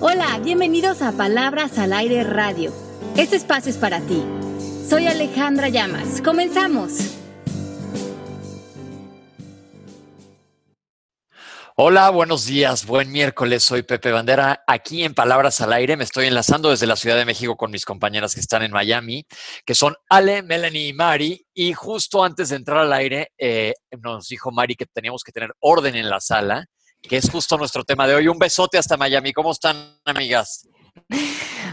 Hola, bienvenidos a Palabras al Aire Radio. Este espacio es para ti. Soy Alejandra Llamas. ¡Comenzamos! Hola, buenos días, buen miércoles, soy Pepe Bandera, aquí en Palabras al Aire, me estoy enlazando desde la Ciudad de México con mis compañeras que están en Miami, que son Ale, Melanie y Mari, y justo antes de entrar al aire nos dijo Mari que teníamos que tener orden en la sala, que es justo nuestro tema de hoy. Un besote hasta Miami, ¿cómo están, amigas?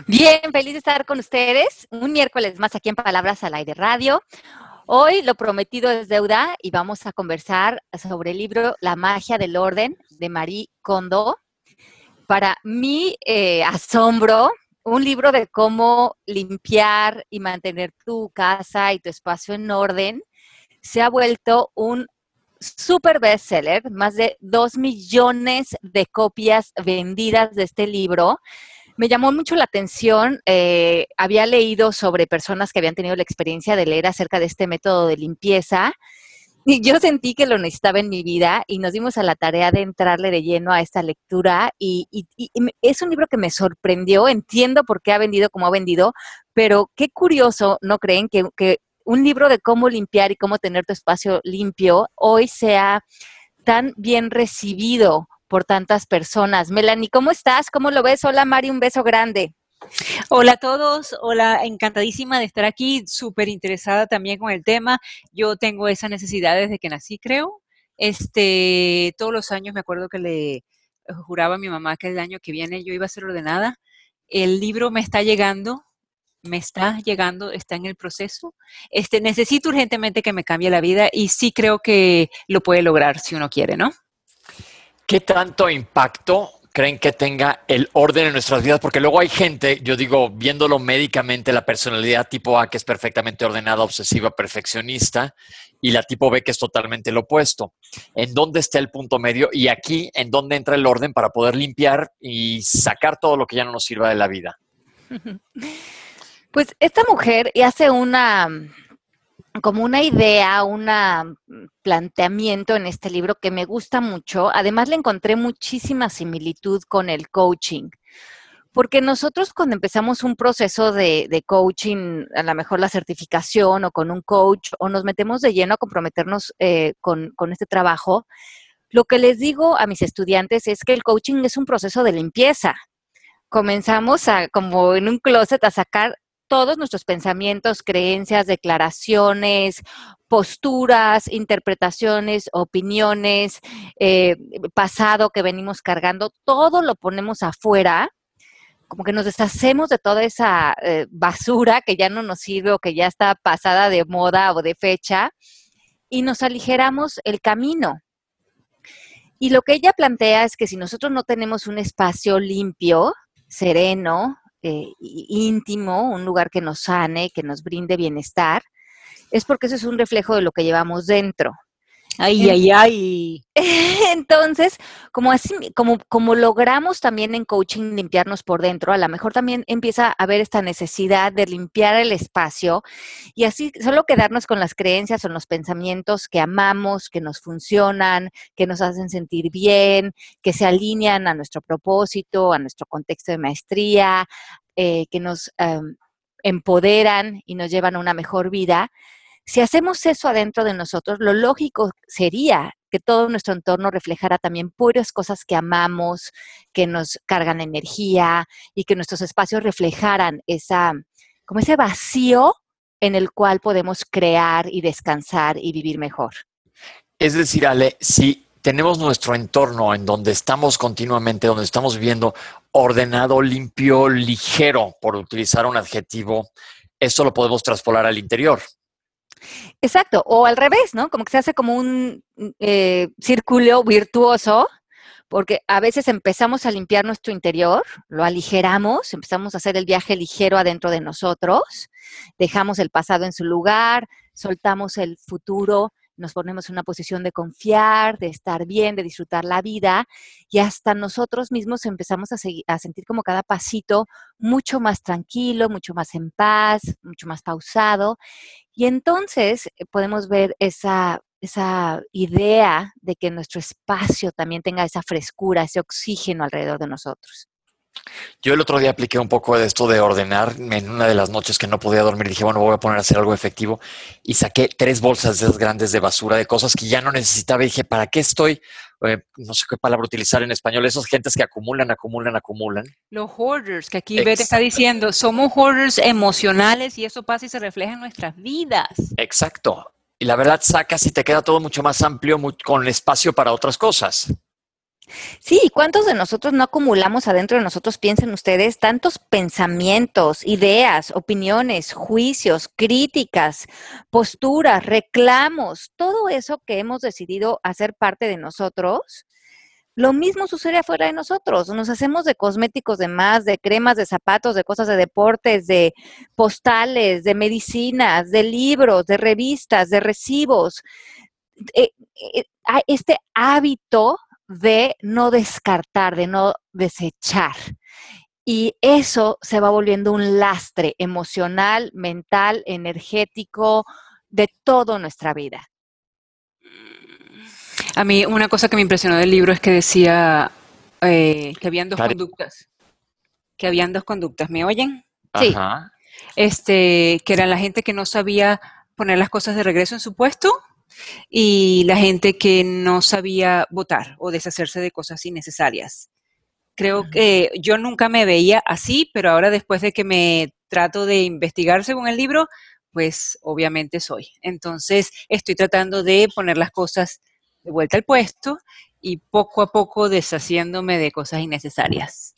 Bien, feliz de estar con ustedes, un miércoles más aquí en Palabras al Aire Radio. Hoy lo prometido es deuda y vamos a conversar sobre el libro La Magia del Orden de Marie Kondo. Para mi asombro, un libro de cómo limpiar y mantener tu casa y tu espacio en orden se ha vuelto un super bestseller, más de 2 millones de copias vendidas de este libro. Me llamó mucho la atención, había leído sobre personas que habían tenido la experiencia de leer acerca de este método de limpieza y yo sentí que lo necesitaba en mi vida y nos dimos a la tarea de entrarle de lleno a esta lectura y es un libro que me sorprendió, entiendo por qué ha vendido como ha vendido, pero qué curioso, ¿no creen? Que un libro de cómo limpiar y cómo tener tu espacio limpio hoy sea tan bien recibido por tantas personas. Melanie, ¿cómo estás? ¿Cómo lo ves? Hola, Mari, un beso grande. Hola a todos, hola, encantadísima de estar aquí, súper interesada también con el tema. Yo tengo esa necesidad desde que nací, creo. Todos los años me acuerdo que le juraba a mi mamá que el año que viene yo iba a ser ordenada. El libro me está llegando, está en el proceso. Necesito urgentemente que me cambie la vida y sí creo que lo puede lograr si uno quiere, ¿no? ¿Qué tanto impacto creen que tenga el orden en nuestras vidas? Porque luego hay gente, yo digo, viéndolo médicamente, la personalidad tipo A, que es perfectamente ordenada, obsesiva, perfeccionista, y la tipo B, que es totalmente lo opuesto. ¿En dónde está el punto medio? Y aquí, ¿en dónde entra el orden para poder limpiar y sacar todo lo que ya no nos sirva de la vida? Pues esta mujer hace una idea, un planteamiento en este libro que me gusta mucho. Además, le encontré muchísima similitud con el coaching. Porque nosotros cuando empezamos un proceso de coaching, a lo mejor la certificación o con un coach, o nos metemos de lleno a comprometernos con este trabajo, lo que les digo a mis estudiantes es que el coaching es un proceso de limpieza. Comenzamos como en un closet a sacar todos nuestros pensamientos, creencias, declaraciones, posturas, interpretaciones, opiniones, pasado que venimos cargando, todo lo ponemos afuera, como que nos deshacemos de toda esa basura que ya no nos sirve o que ya está pasada de moda o de fecha y nos aligeramos el camino. Y lo que ella plantea es que si nosotros no tenemos un espacio limpio, sereno, íntimo, un lugar que nos sane, que nos brinde bienestar, es porque eso es un reflejo de lo que llevamos dentro. Entonces, como logramos también en coaching limpiarnos por dentro, a lo mejor también empieza a haber esta necesidad de limpiar el espacio y así solo quedarnos con las creencias o los pensamientos que amamos, que nos funcionan, que nos hacen sentir bien, que se alinean a nuestro propósito, a nuestro contexto de maestría, que nos empoderan y nos llevan a una mejor vida. Si hacemos eso adentro de nosotros, lo lógico sería que todo nuestro entorno reflejara también puras cosas que amamos, que nos cargan energía y que nuestros espacios reflejaran como ese vacío en el cual podemos crear y descansar y vivir mejor. Es decir, Ale, si tenemos nuestro entorno en donde estamos continuamente, donde estamos viviendo ordenado, limpio, ligero, por utilizar un adjetivo, esto lo podemos traspolar al interior. Exacto, o al revés, ¿no? Como que se hace como un círculo virtuoso, porque a veces empezamos a limpiar nuestro interior, lo aligeramos, empezamos a hacer el viaje ligero adentro de nosotros, dejamos el pasado en su lugar, soltamos el futuro, nos ponemos en una posición de confiar, de estar bien, de disfrutar la vida y hasta nosotros mismos empezamos a sentir como cada pasito mucho más tranquilo, mucho más en paz, mucho más pausado y entonces podemos ver esa idea de que nuestro espacio también tenga esa frescura, ese oxígeno alrededor de nosotros. Yo el otro día apliqué un poco de esto de ordenarme en una de las noches que no podía dormir. Dije, bueno, voy a poner a hacer algo efectivo. Y saqué 3 bolsas de esas grandes de basura, de cosas que ya no necesitaba. Y dije, ¿para qué estoy? No sé qué palabra utilizar en español. Esas gentes que acumulan. Los hoarders, que aquí Beth está diciendo, somos hoarders emocionales y eso pasa y se refleja en nuestras vidas. Exacto. Y la verdad, sacas y te queda todo mucho más amplio, con espacio para otras cosas. Sí, ¿cuántos de nosotros no acumulamos adentro de nosotros? Piensen ustedes, tantos pensamientos, ideas, opiniones, juicios, críticas, posturas, reclamos, todo eso que hemos decidido hacer parte de nosotros. Lo mismo sucede afuera de nosotros. Nos hacemos de cosméticos de más, de cremas, de zapatos, de cosas de deportes, de postales, de medicinas, de libros, de revistas, de recibos. Este hábito de no descartar, de no desechar. Y eso se va volviendo un lastre emocional, mental, energético, de toda nuestra vida. A mí una cosa que me impresionó del libro es que decía que habían dos conductas. ¿Me oyen? Ajá. Sí. Que era la gente que no sabía poner las cosas de regreso en su puesto y la gente que no sabía votar o deshacerse de cosas innecesarias. Creo que yo nunca me veía así, pero ahora después de que me trato de investigar según el libro, pues obviamente soy. Entonces estoy tratando de poner las cosas de vuelta al puesto y poco a poco deshaciéndome de cosas innecesarias.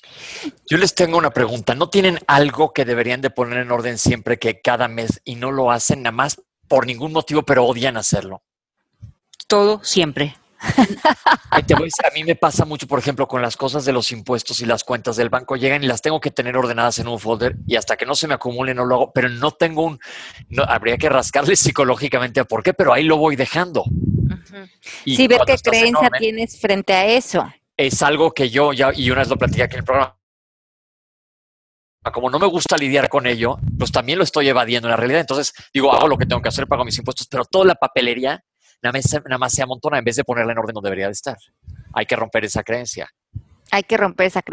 Yo les tengo una pregunta. ¿No tienen algo que deberían de poner en orden siempre que cada mes y no lo hacen nada más por ningún motivo, pero odian hacerlo? Todo, siempre. A mí me pasa mucho, por ejemplo, con las cosas de los impuestos y las cuentas del banco. Llegan y las tengo que tener ordenadas en un folder y hasta que no se me acumule no lo hago, pero no tengo habría que rascarle psicológicamente a por qué, pero ahí lo voy dejando. Uh-huh. Sí, ver qué creencia tienes frente a eso. Es algo que yo ya, y una vez lo platicé aquí en el programa, como no me gusta lidiar con ello, pues también lo estoy evadiendo en la realidad. Entonces digo, hago lo que tengo que hacer, pago mis impuestos, pero toda la papelería nada más se amontona en vez de ponerla en orden donde debería de estar. Hay que romper esa creencia. Entonces,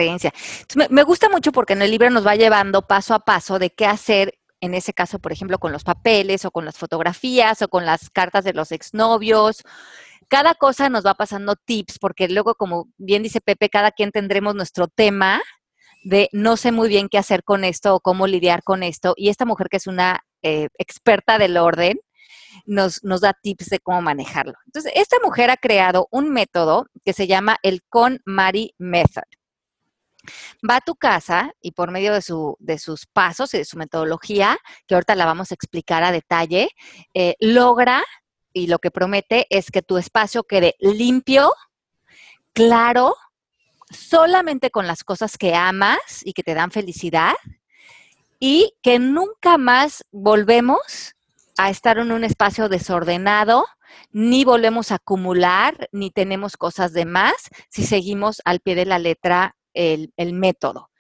me gusta mucho porque en el libro nos va llevando paso a paso de qué hacer, en ese caso, por ejemplo, con los papeles o con las fotografías o con las cartas de los exnovios. Cada cosa nos va pasando tips porque luego, como bien dice Pepe, cada quien tendremos nuestro tema de no sé muy bien qué hacer con esto o cómo lidiar con esto. Y esta mujer que es una experta del orden nos da tips de cómo manejarlo. Entonces, esta mujer ha creado un método que se llama el KonMari Method. Va a tu casa y por medio de sus pasos y de su metodología, que ahorita la vamos a explicar a detalle, logra, y lo que promete es que tu espacio quede limpio, claro, solamente con las cosas que amas y que te dan felicidad, y que nunca más volvemos a estar en un espacio desordenado, ni volvemos a acumular, ni tenemos cosas de más, si seguimos al pie de la letra el método.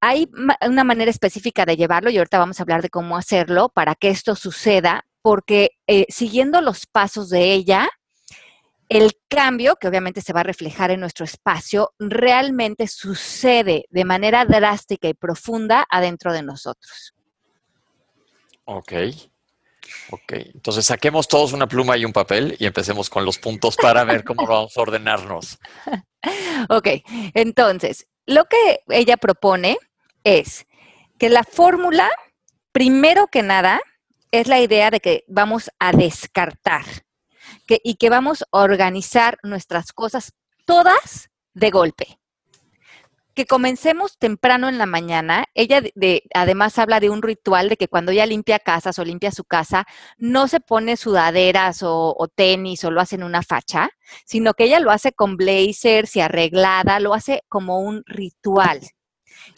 Hay una manera específica de llevarlo, y ahorita vamos a hablar de cómo hacerlo para que esto suceda, porque siguiendo los pasos de ella, el cambio, que obviamente se va a reflejar en nuestro espacio, realmente sucede de manera drástica y profunda adentro de nosotros. Ok. Entonces saquemos todos una pluma y un papel y empecemos con los puntos para ver cómo vamos a ordenarnos. Ok, entonces, lo que ella propone es que la fórmula, primero que nada, es la idea de que vamos a descartar. Y que vamos a organizar nuestras cosas todas de golpe. Que comencemos temprano en la mañana. Ella además habla de un ritual de que cuando ella limpia casas o limpia su casa, no se pone sudaderas o tenis o lo hace en una facha, sino que ella lo hace con blazers y arreglada, lo hace como un ritual.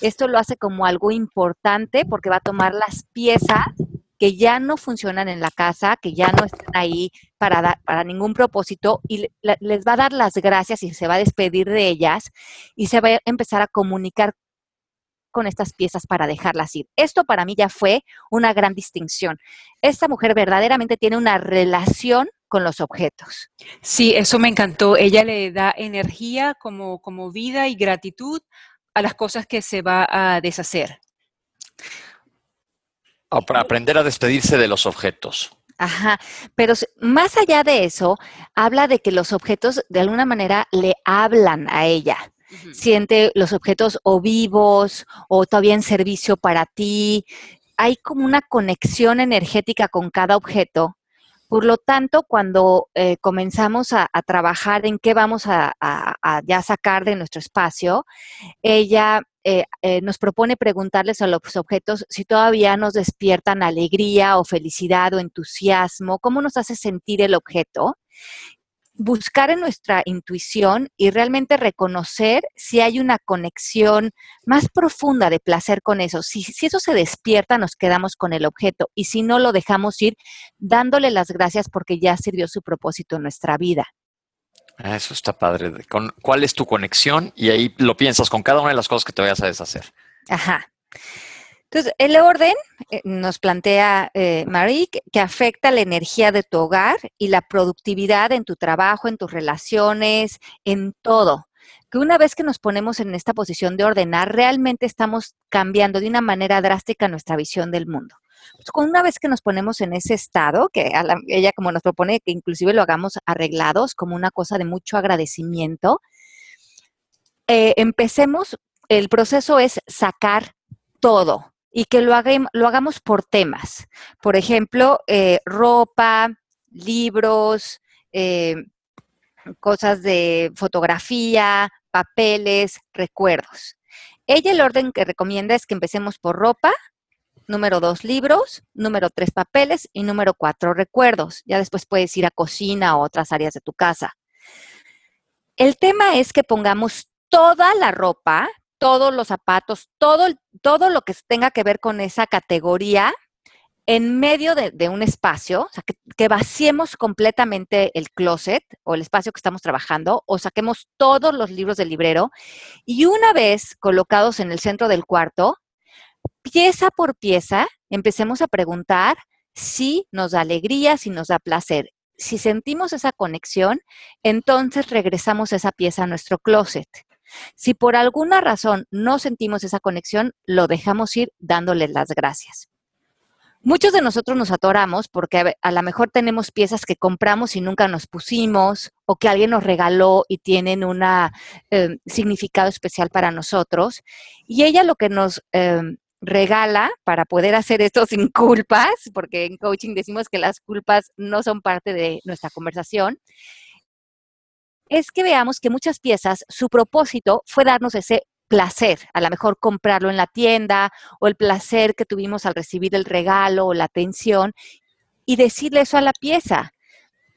Esto lo hace como algo importante porque va a tomar las piezas que ya no funcionan en la casa, que ya no están ahí para ningún propósito, y les va a dar las gracias y se va a despedir de ellas y se va a empezar a comunicar con estas piezas para dejarlas ir. Esto para mí ya fue una gran distinción. Esta mujer verdaderamente tiene una relación con los objetos. Sí, eso me encantó. Ella le da energía como vida y gratitud a las cosas que se va a deshacer. O para aprender a despedirse de los objetos. Ajá, pero más allá de eso, habla de que los objetos de alguna manera le hablan a ella. Uh-huh. Siente los objetos o vivos o todavía en servicio para ti. Hay como una conexión energética con cada objeto. Por lo tanto, cuando comenzamos a trabajar en qué vamos a ya sacar de nuestro espacio, ella nos propone preguntarles a los objetos si todavía nos despiertan alegría o felicidad o entusiasmo, cómo nos hace sentir el objeto, buscar en nuestra intuición y realmente reconocer si hay una conexión más profunda de placer con eso. Si eso se despierta, nos quedamos con el objeto y si no, lo dejamos ir dándole las gracias porque ya sirvió su propósito en nuestra vida. Eso está padre. ¿Cuál es tu conexión? Y ahí lo piensas con cada una de las cosas que te vayas a deshacer. Ajá. Entonces, el orden, nos plantea Marie, que afecta la energía de tu hogar y la productividad en tu trabajo, en tus relaciones, en todo. Que una vez que nos ponemos en esta posición de ordenar, realmente estamos cambiando de una manera drástica nuestra visión del mundo. Una vez que nos ponemos en ese estado, que ella como nos propone que inclusive lo hagamos arreglados, como una cosa de mucho agradecimiento, empecemos, el proceso es sacar todo y que lo hagamos por temas. Por ejemplo, ropa, libros, cosas de fotografía, papeles, recuerdos. Ella el orden que recomienda es que empecemos por ropa, número 2, libros, número 3, papeles y número 4, recuerdos. Ya después puedes ir a cocina o otras áreas de tu casa. El tema es que pongamos toda la ropa, todos los zapatos, todo lo que tenga que ver con esa categoría en medio de un espacio, o sea, que vaciemos completamente el closet o el espacio que estamos trabajando o saquemos todos los libros del librero y una vez colocados en el centro del cuarto, pieza por pieza, empecemos a preguntar si nos da alegría, si nos da placer. Si sentimos esa conexión, entonces regresamos esa pieza a nuestro closet. Si por alguna razón no sentimos esa conexión, lo dejamos ir dándoles las gracias. Muchos de nosotros nos atoramos porque a lo mejor tenemos piezas que compramos y nunca nos pusimos o que alguien nos regaló y tienen un significado especial para nosotros. Y ella lo que nos regala para poder hacer esto sin culpas, porque en coaching decimos que las culpas no son parte de nuestra conversación, es que veamos que muchas piezas, su propósito fue darnos ese placer, a lo mejor comprarlo en la tienda o el placer que tuvimos al recibir el regalo o la atención y decirle eso a la pieza.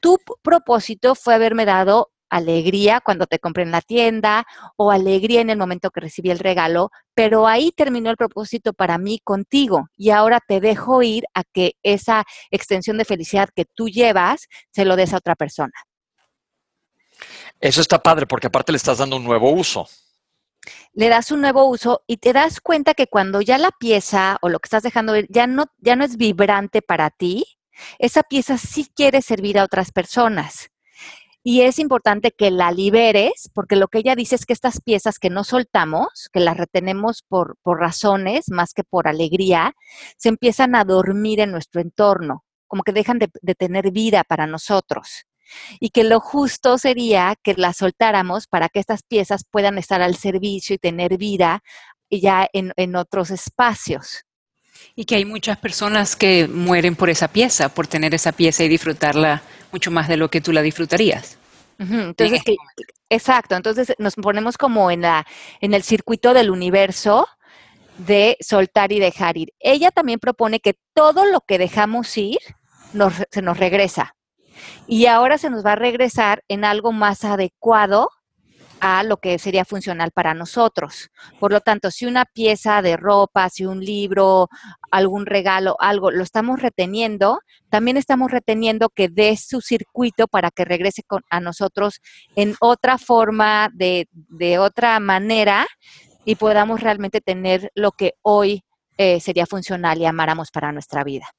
Tu propósito fue haberme dado alegría cuando te compré en la tienda o alegría en el momento que recibí el regalo, pero ahí terminó el propósito para mí contigo y ahora te dejo ir a que esa extensión de felicidad que tú llevas se lo des a otra persona. Eso está padre porque aparte le estás dando un nuevo uso. Le das un nuevo uso y te das cuenta que cuando ya la pieza o lo que estás dejando ir ya no es vibrante para ti, esa pieza sí quiere servir a otras personas. Y es importante que la liberes, porque lo que ella dice es que estas piezas que no soltamos, que las retenemos por razones más que por alegría, se empiezan a dormir en nuestro entorno, como que dejan de tener vida para nosotros. Y que lo justo sería que las soltáramos para que estas piezas puedan estar al servicio y tener vida ya en otros espacios. Y que hay muchas personas que mueren por esa pieza, por tener esa pieza y disfrutarla mucho más de lo que tú la disfrutarías. Uh-huh. Entonces, exacto. Entonces nos ponemos como en el circuito del universo de soltar y dejar ir. Ella también propone que todo lo que dejamos ir se nos regresa. Y ahora se nos va a regresar en algo más adecuado a lo que sería funcional para nosotros. Por lo tanto, si una pieza de ropa, si un libro, algún regalo, algo, lo estamos reteniendo, también estamos reteniendo que dé su circuito para que regrese a nosotros en otra forma, de otra manera, y podamos realmente tener lo que hoy sería funcional y amáramos para nuestra vida.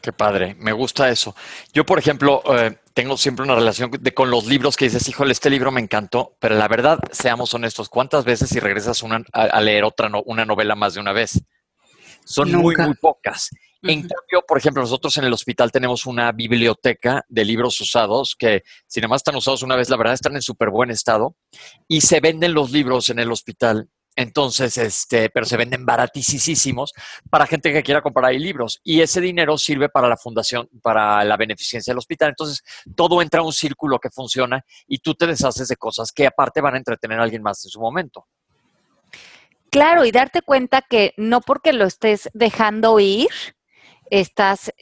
Qué padre, me gusta eso. Yo, por ejemplo, tengo siempre una relación con los libros que dices, híjole, este libro me encantó, pero la verdad, seamos honestos, ¿cuántas veces si regresas a leer una novela más de una vez? Son muy, muy pocas. En cambio, por ejemplo, nosotros en el hospital tenemos una biblioteca de libros usados que, si nada más están usados una vez, la verdad están en súper buen estado y se venden los libros en el hospital. Entonces, pero se venden baratísimos para gente que quiera comprar ahí libros. Y ese dinero sirve para la fundación, para la beneficencia del hospital. Entonces, todo entra a un círculo que funciona y tú te deshaces de cosas que aparte van a entretener a alguien más en su momento. Claro, y darte cuenta que no porque lo estés dejando ir, estás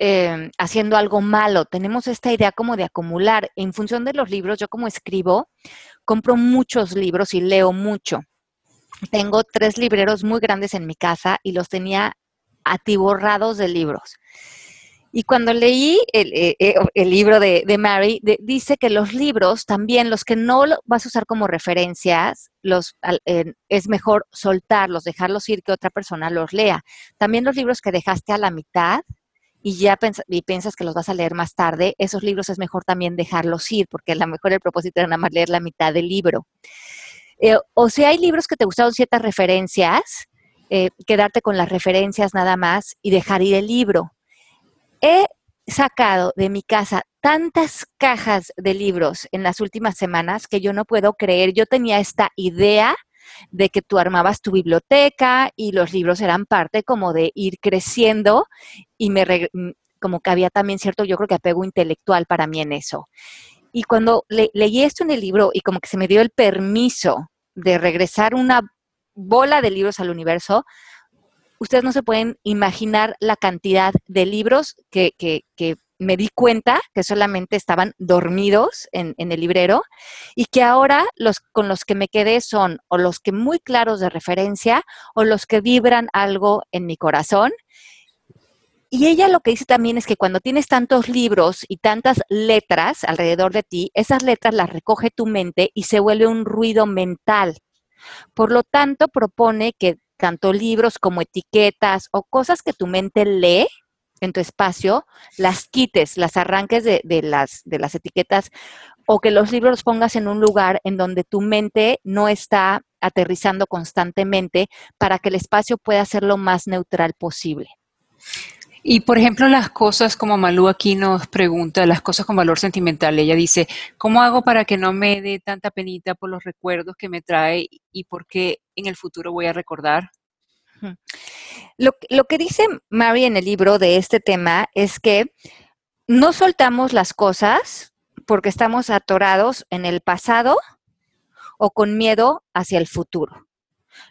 haciendo algo malo. Tenemos esta idea como de acumular. En función de los libros, yo como escribo, compro muchos libros y leo mucho. Tengo 3 libreros muy grandes en mi casa y los tenía atiborrados de libros. Y cuando leí el libro de Marie, dice que los libros también, los que no vas a usar como referencias, es mejor soltarlos, dejarlos ir, que otra persona los lea. También los libros que dejaste a la mitad y ya piensas que los vas a leer más tarde, esos libros es mejor también dejarlos ir, porque a lo mejor el propósito era nada más leer la mitad del libro. O sea, hay libros que te gustaron ciertas referencias, quedarte con las referencias nada más y dejar ir el libro. He sacado de mi casa tantas cajas de libros en las últimas semanas que yo no puedo creer. Yo tenía esta idea de que tú armabas tu biblioteca y los libros eran parte como de ir creciendo y como que había también cierto, yo creo que apego intelectual para mí en eso. Y cuando leí esto en el libro y como que se me dio el permiso de regresar una bola de libros al universo, ustedes no se pueden imaginar la cantidad de libros que me di cuenta que solamente estaban dormidos en el librero y que ahora con los que me quedé son o los que muy claros de referencia o los que vibran algo en mi corazón. Y ella lo que dice también es que cuando tienes tantos libros y tantas letras alrededor de ti, esas letras las recoge tu mente y se vuelve un ruido mental. Por lo tanto, propone que tanto libros como etiquetas o cosas que tu mente lee en tu espacio, las quites, las arranques de las etiquetas o que los libros los pongas en un lugar en donde tu mente no está aterrizando constantemente para que el espacio pueda ser lo más neutral posible. Y, por ejemplo, las cosas como Malú aquí nos pregunta, las cosas con valor sentimental. Ella dice, ¿cómo hago para que no me dé tanta penita por los recuerdos que me trae y por qué en el futuro voy a recordar? Lo que dice Marie en el libro de este tema es que no soltamos las cosas porque estamos atorados en el pasado o con miedo hacia el futuro.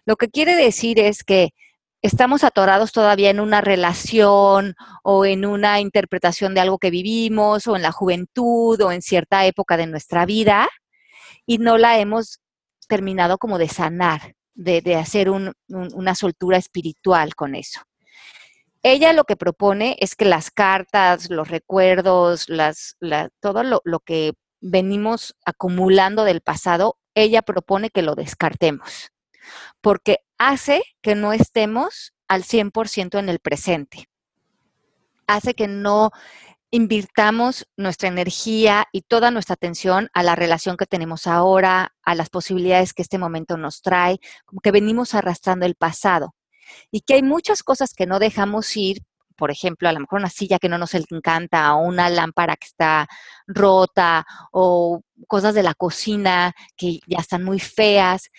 Lo que quiere decir es que estamos atorados todavía en una relación o en una interpretación de algo que vivimos o en la juventud o en cierta época de nuestra vida y no la hemos terminado como de sanar, de hacer una soltura espiritual con eso. Ella lo que propone es que las cartas, los recuerdos, todo lo que venimos acumulando del pasado, ella propone que lo descartemos. Porque hace que no estemos al 100% en el presente. Hace que no invirtamos nuestra energía y toda nuestra atención a la relación que tenemos ahora, a las posibilidades que este momento nos trae, como que venimos arrastrando el pasado. Y que hay muchas cosas que no dejamos ir, por ejemplo, a lo mejor una silla que no nos encanta o una lámpara que está rota o cosas de la cocina que ya están muy feas,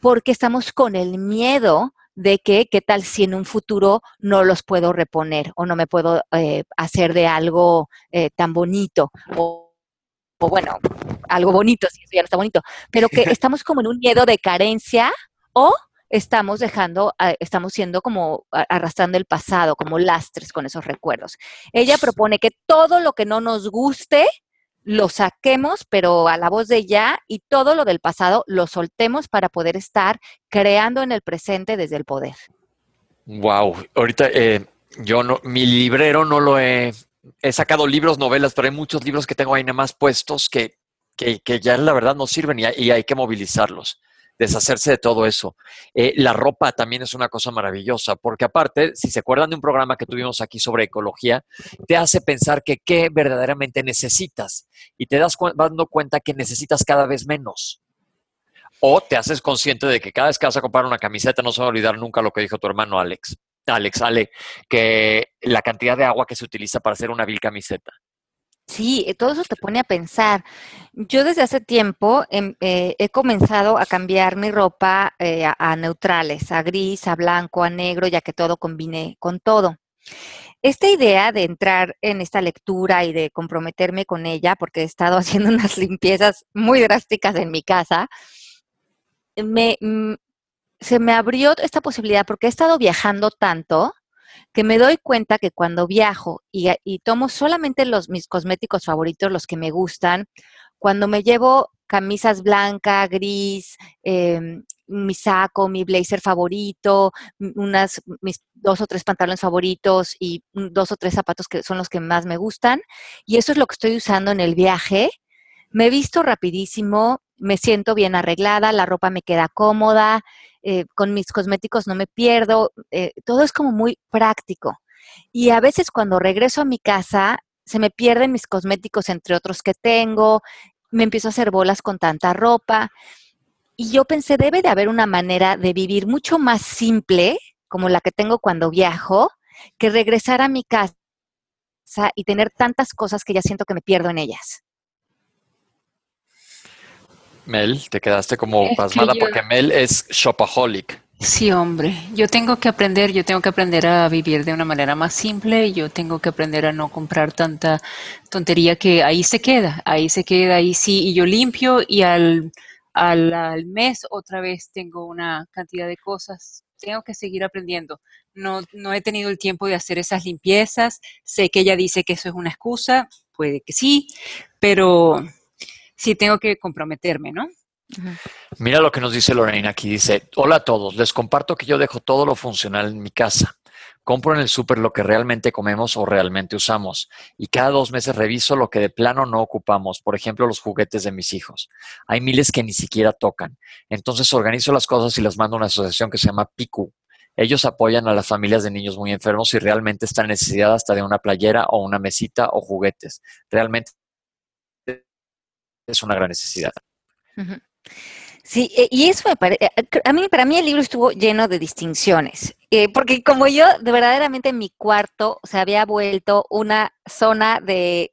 porque estamos con el miedo de que, ¿qué tal si en un futuro no los puedo reponer o no me puedo hacer de algo tan bonito? O bueno, algo bonito, si eso ya no está bonito. Pero que estamos como en un miedo de carencia o estamos estamos siendo como arrastrando el pasado, como lastres con esos recuerdos. Ella propone que todo lo que no nos guste, lo saquemos, pero a la voz de ya, y todo lo del pasado lo soltemos para poder estar creando en el presente desde el poder. Wow, ahorita yo no, mi librero no lo he sacado libros, novelas, pero hay muchos libros que tengo ahí nada más puestos que ya la verdad no sirven y hay que movilizarlos. deshacerse de todo eso. La ropa también es una cosa maravillosa, porque aparte, si se acuerdan de un programa que tuvimos aquí sobre ecología, te hace pensar que qué verdaderamente necesitas y te das dando cuenta que necesitas cada vez menos. O te haces consciente de que cada vez que vas a comprar una camiseta no se va a olvidar nunca lo que dijo tu hermano Ale, que la cantidad de agua que se utiliza para hacer una vil camiseta. Sí, todo eso te pone a pensar. Yo desde hace tiempo he comenzado a cambiar mi ropa a neutrales, a gris, a blanco, a negro, ya que todo combine con todo. Esta idea de entrar en esta lectura y de comprometerme con ella, porque he estado haciendo unas limpiezas muy drásticas en mi casa, se me abrió esta posibilidad porque he estado viajando tanto que me doy cuenta que cuando viajo y tomo solamente mis cosméticos favoritos, los que me gustan, cuando me llevo camisas blanca, gris, mi saco, mi blazer favorito, mis 2 o 3 pantalones favoritos y 2 o 3 zapatos que son los que más me gustan, y eso es lo que estoy usando en el viaje, me he visto rapidísimo, me siento bien arreglada, la ropa me queda cómoda, con mis cosméticos no me pierdo, todo es como muy práctico. Y a veces cuando regreso a mi casa, se me pierden mis cosméticos entre otros que tengo, me empiezo a hacer bolas con tanta ropa. Y yo pensé, debe de haber una manera de vivir mucho más simple, como la que tengo cuando viajo, que regresar a mi casa y tener tantas cosas que ya siento que me pierdo en ellas. Mel, te quedaste como pasmada porque Mel es shopaholic. Sí, hombre. Yo tengo que aprender a vivir de una manera más simple y yo tengo que aprender a no comprar tanta tontería que ahí se queda, ahí sí, y yo limpio y al mes otra vez tengo una cantidad de cosas. Tengo que seguir aprendiendo. No he tenido el tiempo de hacer esas limpiezas. Sé que ella dice que eso es una excusa, puede que sí, pero... sí, tengo que comprometerme, ¿no? Mira lo que nos dice Lorena aquí. Dice, hola a todos, les comparto que yo dejo todo lo funcional en mi casa. Compro en el súper lo que realmente comemos o realmente usamos. Y cada 2 meses reviso lo que de plano no ocupamos. Por ejemplo, los juguetes de mis hijos. Hay miles que ni siquiera tocan. Entonces organizo las cosas y las mando a una asociación que se llama PICU. Ellos apoyan a las familias de niños muy enfermos y realmente están en necesidad hasta de una playera o una mesita o juguetes. Realmente es una gran necesidad. Sí, y eso me parece, para mí el libro estuvo lleno de distinciones, porque como yo, verdaderamente mi cuarto se había vuelto una zona de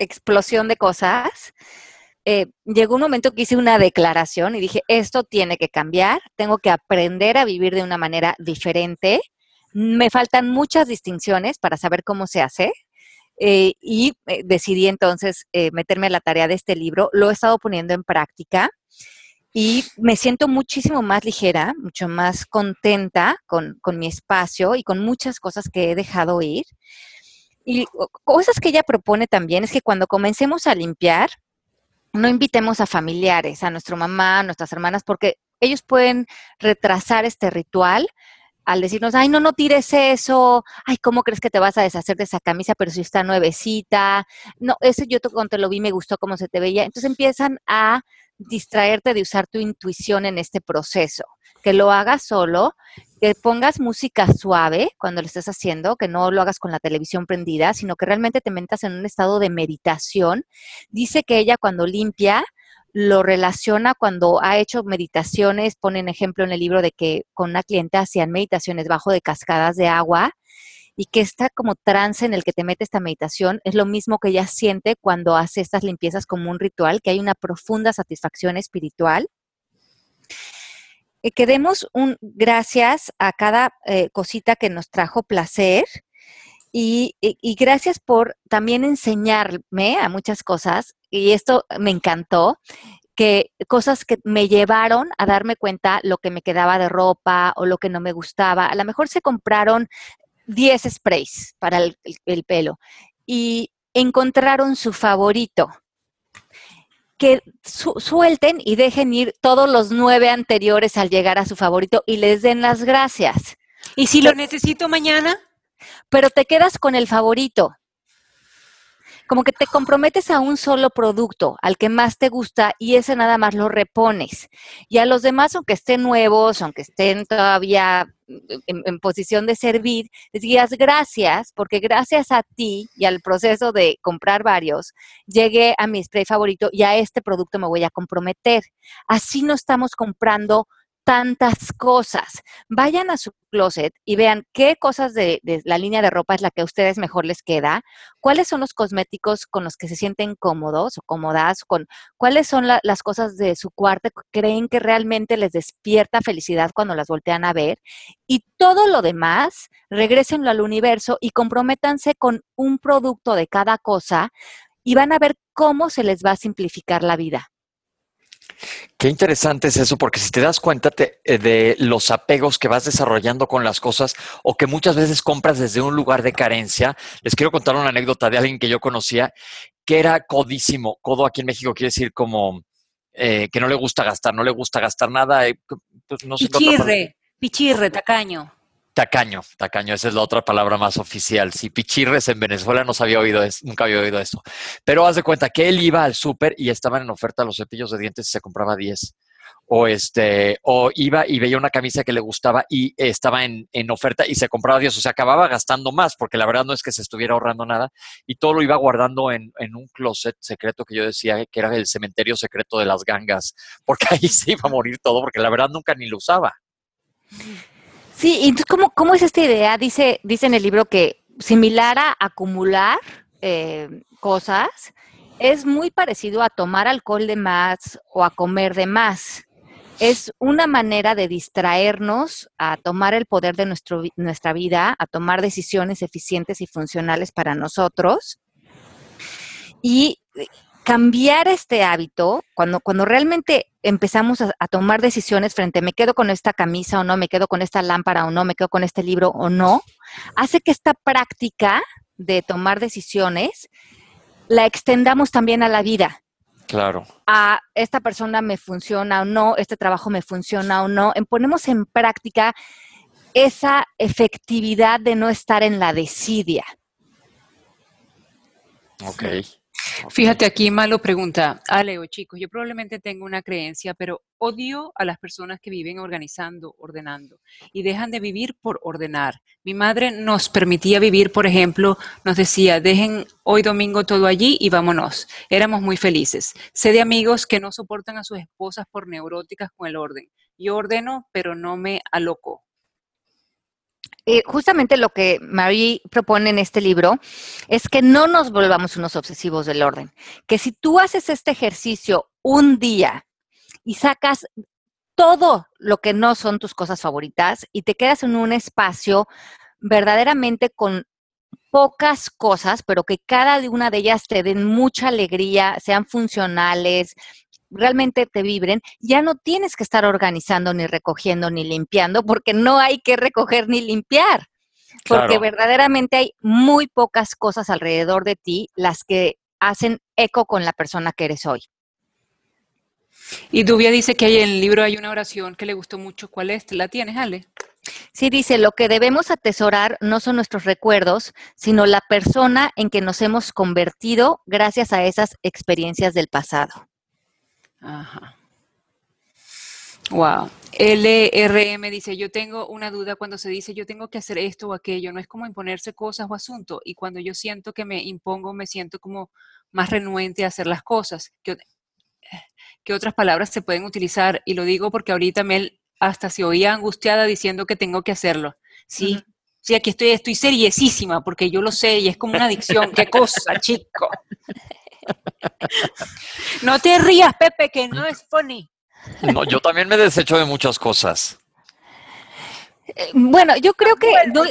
explosión de cosas, llegó un momento que hice una declaración y dije, esto tiene que cambiar, tengo que aprender a vivir de una manera diferente, me faltan muchas distinciones para saber cómo se hace. Y decidí entonces meterme a la tarea de este libro. Lo he estado poniendo en práctica y me siento muchísimo más ligera, mucho más contenta con mi espacio y con muchas cosas que he dejado ir. Y cosas que ella propone también es que cuando comencemos a limpiar, no invitemos a familiares, a nuestra mamá, a nuestras hermanas, porque ellos pueden retrasar este ritual al decirnos, ay, no tires eso, ay, ¿cómo crees que te vas a deshacer de esa camisa? Pero si está nuevecita, no, eso yo cuando te lo vi me gustó cómo se te veía. Entonces empiezan a distraerte de usar tu intuición en este proceso. Que lo hagas solo, que pongas música suave cuando lo estés haciendo, que no lo hagas con la televisión prendida, sino que realmente te metas en un estado de meditación. Dice que ella cuando limpia, lo relaciona cuando ha hecho meditaciones, ponen ejemplo en el libro de que con una clienta hacían meditaciones bajo de cascadas de agua y que está como trance en el que te mete esta meditación, es lo mismo que ella siente cuando hace estas limpiezas como un ritual, que hay una profunda satisfacción espiritual. Que demos un gracias a cada cosita que nos trajo placer. Y gracias por también enseñarme a muchas cosas, y esto me encantó, que cosas que me llevaron a darme cuenta lo que me quedaba de ropa o lo que no me gustaba. A lo mejor se compraron 10 sprays para el pelo y encontraron su favorito. Que suelten y dejen ir todos los 9 anteriores al llegar a su favorito y les den las gracias. ¿Y si lo necesito mañana? Pero te quedas con el favorito. como que te comprometes a un solo producto, al que más te gusta, y ese nada más lo repones. Y a los demás, aunque estén nuevos, aunque estén todavía en posición de servir, les digas gracias, porque gracias a ti y al proceso de comprar varios, llegué a mi spray favorito y a este producto me voy a comprometer. Así no estamos comprando tantas cosas. Vayan a su closet y vean qué cosas de la línea de ropa es la que a ustedes mejor les queda, cuáles son los cosméticos con los que se sienten cómodos o cómodas, cuáles son las cosas de su cuarto que creen que realmente les despierta felicidad cuando las voltean a ver, y todo lo demás, regrésenlo al universo y comprométanse con un producto de cada cosa y van a ver cómo se les va a simplificar la vida. Qué interesante es eso, porque si te das cuenta de los apegos que vas desarrollando con las cosas o que muchas veces compras desde un lugar de carencia. Les quiero contar una anécdota de alguien que yo conocía que era codísimo. Codo aquí en México quiere decir como que no le gusta gastar, no le gusta gastar nada. Pues no sé, pichirre, tacaño. Tacaño, esa es la otra palabra más oficial. Si pichirres en Venezuela nunca había oído eso. Pero haz de cuenta que él iba al súper y estaban en oferta los cepillos de dientes y se compraba 10. O iba y veía una camisa que le gustaba y estaba en oferta y se compraba 10. O sea, acababa gastando más, porque la verdad no es que se estuviera ahorrando nada. Y todo lo iba guardando en un closet secreto que yo decía que era el cementerio secreto de las gangas, porque ahí se iba a morir todo, porque la verdad nunca ni lo usaba. Sí, entonces, ¿cómo es esta idea? Dice en el libro que similar a acumular cosas es muy parecido a tomar alcohol de más o a comer de más. Es una manera de distraernos, a tomar el poder de nuestra vida, a tomar decisiones eficientes y funcionales para nosotros. Y cambiar este hábito, cuando realmente empezamos a tomar decisiones frente, me quedo con esta camisa o no, me quedo con esta lámpara o no, me quedo con este libro o no, hace que esta práctica de tomar decisiones la extendamos también a la vida. Claro. A esta persona me funciona o no, este trabajo me funciona o no. Ponemos en práctica esa efectividad de no estar en la desidia. Ok. Sí. Fíjate, aquí Malo pregunta, Ale o chicos, yo probablemente tengo una creencia, pero odio a las personas que viven organizando, ordenando, y dejan de vivir por ordenar. Mi madre nos permitía vivir, por ejemplo, nos decía, dejen hoy domingo todo allí y vámonos. Éramos muy felices. Sé de amigos que no soportan a sus esposas por neuróticas con el orden. Yo ordeno, pero no me aloco. Justamente lo que Marie propone en este libro es que no nos volvamos unos obsesivos del orden. Que si tú haces este ejercicio un día y sacas todo lo que no son tus cosas favoritas y te quedas en un espacio verdaderamente con pocas cosas, pero que cada una de ellas te den mucha alegría, sean funcionales, realmente te vibren, ya no tienes que estar organizando, ni recogiendo, ni limpiando, porque no hay que recoger ni limpiar. Claro. Porque verdaderamente hay muy pocas cosas alrededor de ti las que hacen eco con la persona que eres hoy. Y Dubia dice que en el libro hay una oración que le gustó mucho. ¿Cuál es? ¿La tienes, Ale? Sí, dice, lo que debemos atesorar no son nuestros recuerdos, sino la persona en que nos hemos convertido gracias a esas experiencias del pasado. Ajá. Wow. LRM dice, yo tengo una duda cuando se dice yo tengo que hacer esto o aquello, no es como imponerse cosas o asuntos, y cuando yo siento que me impongo me siento como más renuente a hacer las cosas. ¿Qué otras palabras se pueden utilizar? Y lo digo porque ahorita Mel hasta se oía angustiada diciendo que tengo que hacerlo. Sí, uh-huh. Sí, aquí estoy seriesísima porque yo lo sé y es como una adicción. ¿Qué cosa, chico? No te rías, Pepe, que no es funny. No, yo también me desecho de muchas cosas. Bueno, yo creo que no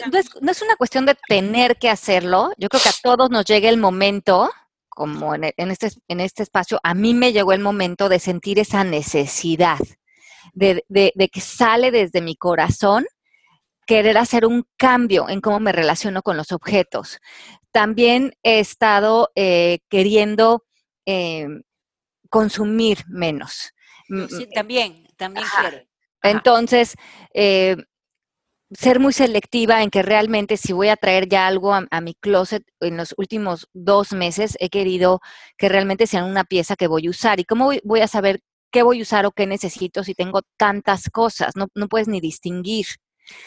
es una cuestión de tener que hacerlo. Yo creo que a todos nos llega el momento, como en este espacio, a mí me llegó el momento de sentir esa necesidad, de que sale desde mi corazón querer hacer un cambio en cómo me relaciono con los objetos. También he estado queriendo consumir menos. Sí, también quiero. Entonces, ser muy selectiva en que realmente si voy a traer ya algo a mi closet. En los últimos 2 meses he querido que realmente sea una pieza que voy a usar. ¿Y cómo voy a saber qué voy a usar o qué necesito si tengo tantas cosas? No puedes ni distinguir.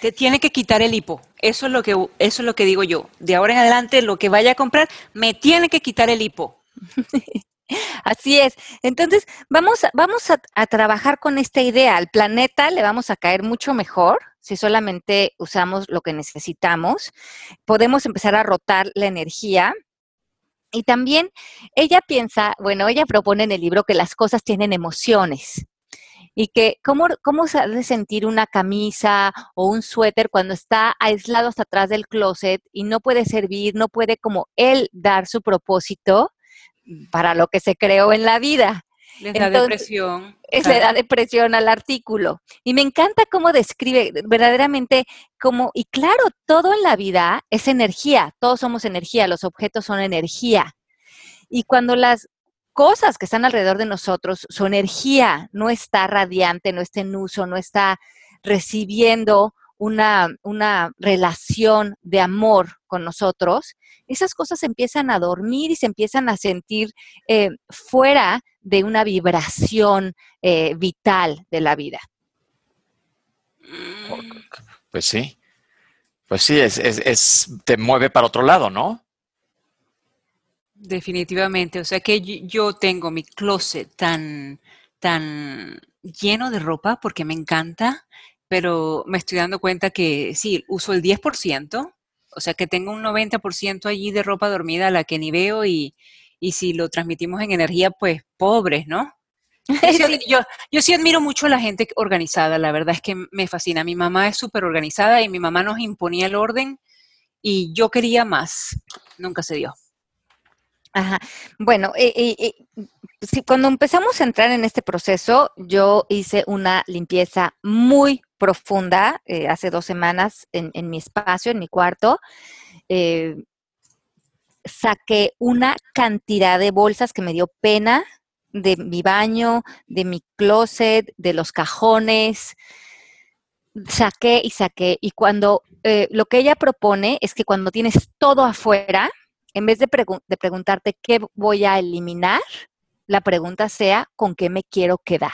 Te tiene que quitar el hipo. Eso es lo que digo yo. De ahora en adelante, lo que vaya a comprar, me tiene que quitar el hipo. Así es. Entonces, vamos a trabajar con esta idea. Al planeta le vamos a caer mucho mejor si solamente usamos lo que necesitamos. Podemos empezar a rotar la energía. Y también ella propone en el libro que las cosas tienen emociones. Y que cómo se ha de sentir una camisa o un suéter cuando está aislado hasta atrás del closet y no puede servir, no puede como él dar su propósito para lo que se creó en la vida. Le da depresión al artículo. Y me encanta cómo describe verdaderamente cómo, y claro, todo en la vida es energía, todos somos energía, los objetos son energía. Y cuando las cosas que están alrededor de nosotros, su energía no está radiante, no está en uso, no está recibiendo una relación de amor con nosotros, esas cosas empiezan a dormir y se empiezan a sentir fuera de una vibración vital de la vida. Pues sí, te mueve para otro lado, ¿no? Definitivamente, o sea que yo tengo mi closet tan lleno de ropa porque me encanta, pero me estoy dando cuenta que sí, uso el 10%, o sea que tengo un 90% allí de ropa dormida a la que ni veo y si lo transmitimos en energía, pues pobres, ¿no? Yo sí admiro mucho a la gente organizada, la verdad es que me fascina. Mi mamá es súper organizada y mi mamá nos imponía el orden y yo quería más, nunca se dio. Ajá. Bueno, cuando empezamos a entrar en este proceso, yo hice una limpieza muy profunda hace 2 semanas en mi espacio, en mi cuarto. Saqué una cantidad de bolsas que me dio pena de mi baño, de mi closet, de los cajones. Saqué. Y cuando lo que ella propone es que cuando tienes todo afuera, en vez de preguntarte qué voy a eliminar, la pregunta sea con qué me quiero quedar.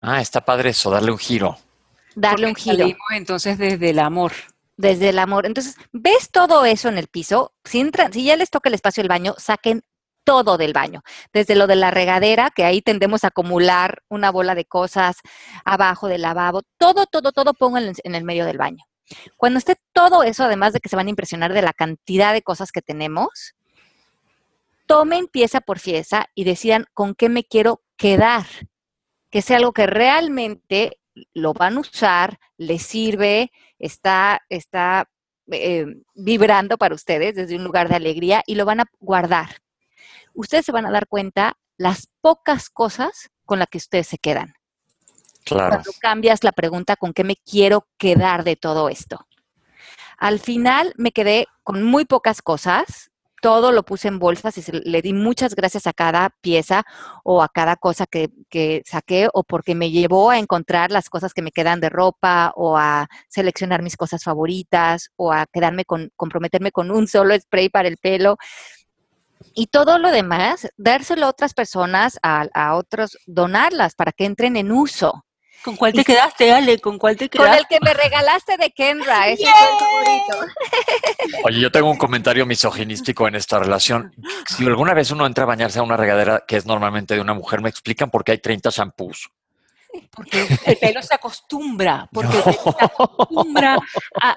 Ah, está padre eso, darle un giro. Salimos, entonces, desde el amor. Desde el amor. Entonces, ves todo eso en el piso. Si ya les toca el espacio del baño, saquen todo del baño. Desde lo de la regadera, que ahí tendemos a acumular una bola de cosas abajo del lavabo. Todo pónganlo en el medio del baño. Cuando esté todo eso, además de que se van a impresionar de la cantidad de cosas que tenemos, tomen pieza por pieza y decidan con qué me quiero quedar. Que sea algo que realmente lo van a usar, les sirve, está vibrando para ustedes desde un lugar de alegría y lo van a guardar. Ustedes se van a dar cuenta las pocas cosas con las que ustedes se quedan. Claro. Cuando cambias la pregunta con qué me quiero quedar de todo esto. Al final me quedé con muy pocas cosas, todo lo puse en bolsas y le di muchas gracias a cada pieza o a cada cosa que saqué o porque me llevó a encontrar las cosas que me quedan de ropa o a seleccionar mis cosas favoritas o a comprometerme con un solo spray para el pelo. Y todo lo demás, dárselo a otras personas, a otros, donarlas para que entren en uso. ¿Con cuál te quedaste, Ale? ¿Con cuál te quedaste? Con el que me regalaste de Kendra, ese fue el favorito. Oye, yo tengo un comentario misoginístico en esta relación. Si alguna vez uno entra a bañarse a una regadera que es normalmente de una mujer, me explican por qué hay 30 shampoos. Porque el pelo se acostumbra, el pelo se acostumbra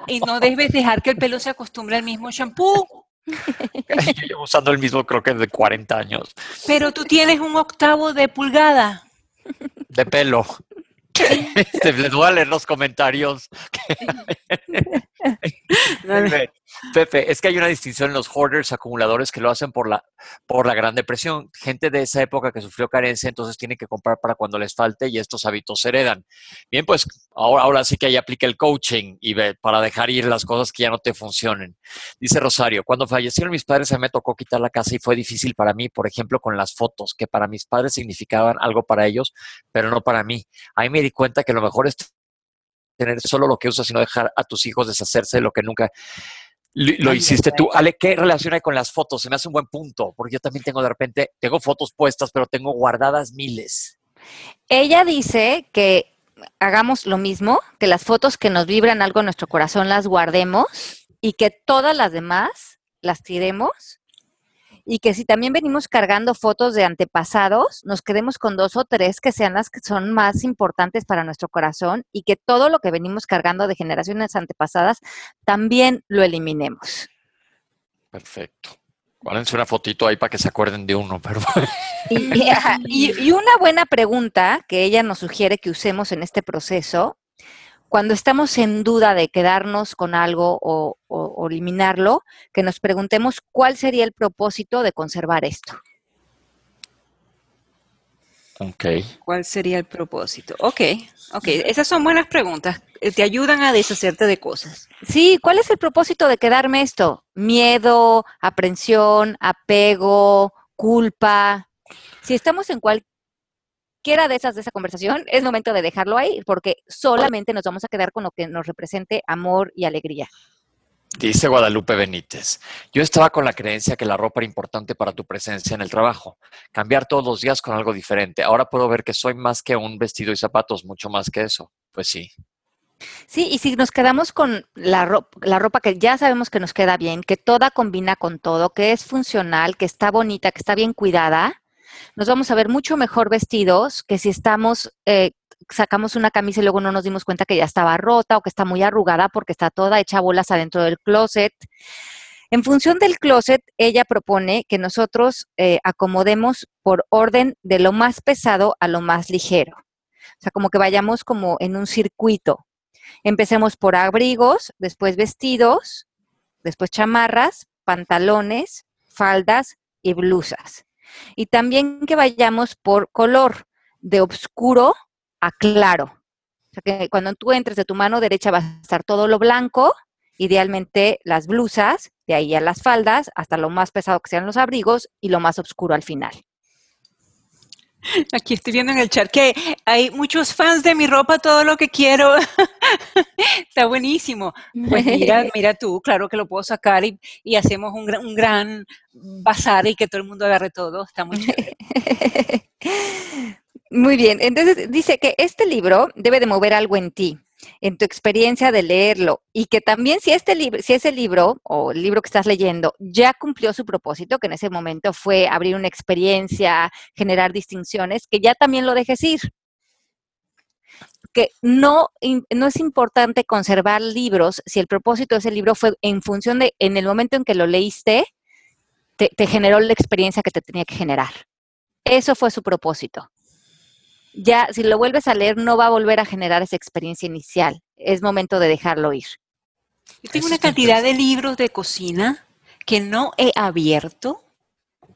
y no debes dejar que el pelo se acostumbre al mismo shampoo. Yo llevo usando el mismo creo que de 40 años. Pero tú tienes un 1/8 de pulgada. De pelo. Les voy a leer los comentarios. Pepe, es que hay una distinción en los hoarders acumuladores que lo hacen por la Gran Depresión. Gente de esa época que sufrió carencia, entonces tienen que comprar para cuando les falte y estos hábitos se heredan. Bien, pues ahora sí que ahí aplica el coaching y para dejar ir las cosas que ya no te funcionen. Dice Rosario, cuando fallecieron mis padres a mí me tocó quitar la casa y fue difícil para mí, por ejemplo, con las fotos, que para mis padres significaban algo para ellos, pero no para mí. Ahí me di cuenta que lo mejor es tener solo lo que usas y no dejar a tus hijos deshacerse de lo que nunca lo hiciste tú. Ale, ¿qué relación hay con las fotos? Se me hace un buen punto, porque yo también tengo de repente, tengo fotos puestas, pero tengo guardadas miles. Ella dice que hagamos lo mismo, que las fotos que nos vibran algo en nuestro corazón las guardemos y que todas las demás las tiremos. Y que si también venimos cargando fotos de antepasados, nos quedemos con 2 o 3 que sean las que son más importantes para nuestro corazón y que todo lo que venimos cargando de generaciones antepasadas también lo eliminemos. Perfecto. Guárdense una fotito ahí para que se acuerden de uno, pero... Y una buena pregunta que ella nos sugiere que usemos en este proceso, cuando estamos en duda de quedarnos con algo o eliminarlo, que nos preguntemos cuál sería el propósito de conservar esto. Ok. ¿Cuál sería el propósito? Ok. Esas son buenas preguntas. Te ayudan a deshacerte de cosas. Sí, ¿cuál es el propósito de quedarme esto? Miedo, aprensión, apego, culpa. Si estamos en cualquiera de esas de esa conversación, es momento de dejarlo ahí, porque solamente nos vamos a quedar con lo que nos represente amor y alegría. Dice Guadalupe Benítez, yo estaba con la creencia que la ropa era importante para tu presencia en el trabajo. Cambiar todos los días con algo diferente. Ahora puedo ver que soy más que un vestido y zapatos, mucho más que eso. Pues sí. Sí, y si nos quedamos con la ropa que ya sabemos que nos queda bien, que toda combina con todo, que es funcional, que está bonita, que está bien cuidada, nos vamos a ver mucho mejor vestidos que si estamos... sacamos una camisa y luego no nos dimos cuenta que ya estaba rota o que está muy arrugada porque está toda hecha bolas adentro del closet. En función del closet, ella propone que nosotros acomodemos por orden de lo más pesado a lo más ligero. O sea, como que vayamos como en un circuito. Empecemos por abrigos, después vestidos, después chamarras, pantalones, faldas y blusas. Y también que vayamos por color, de oscuro a claro. O sea, que cuando tú entres de tu mano derecha va a estar todo lo blanco, idealmente las blusas, de ahí a las faldas, hasta lo más pesado que sean los abrigos y lo más oscuro al final. Aquí estoy viendo en el chat que hay muchos fans de mi ropa, todo lo que quiero. Está buenísimo. Pues mira tú, claro que lo puedo sacar y hacemos un gran bazar y que todo el mundo agarre todo. Está muy chévere. Muy bien, entonces dice que este libro debe de mover algo en ti, en tu experiencia de leerlo, y que también si ese libro o el libro que estás leyendo ya cumplió su propósito, que en ese momento fue abrir una experiencia, generar distinciones, que ya también lo dejes ir. Que no es importante conservar libros si el propósito de ese libro fue en función de, en el momento en que lo leíste, te generó la experiencia que te tenía que generar. Eso fue su propósito. Ya, si lo vuelves a leer, no va a volver a generar esa experiencia inicial. Es momento de dejarlo ir. Yo tengo una cantidad de libros de cocina que no he abierto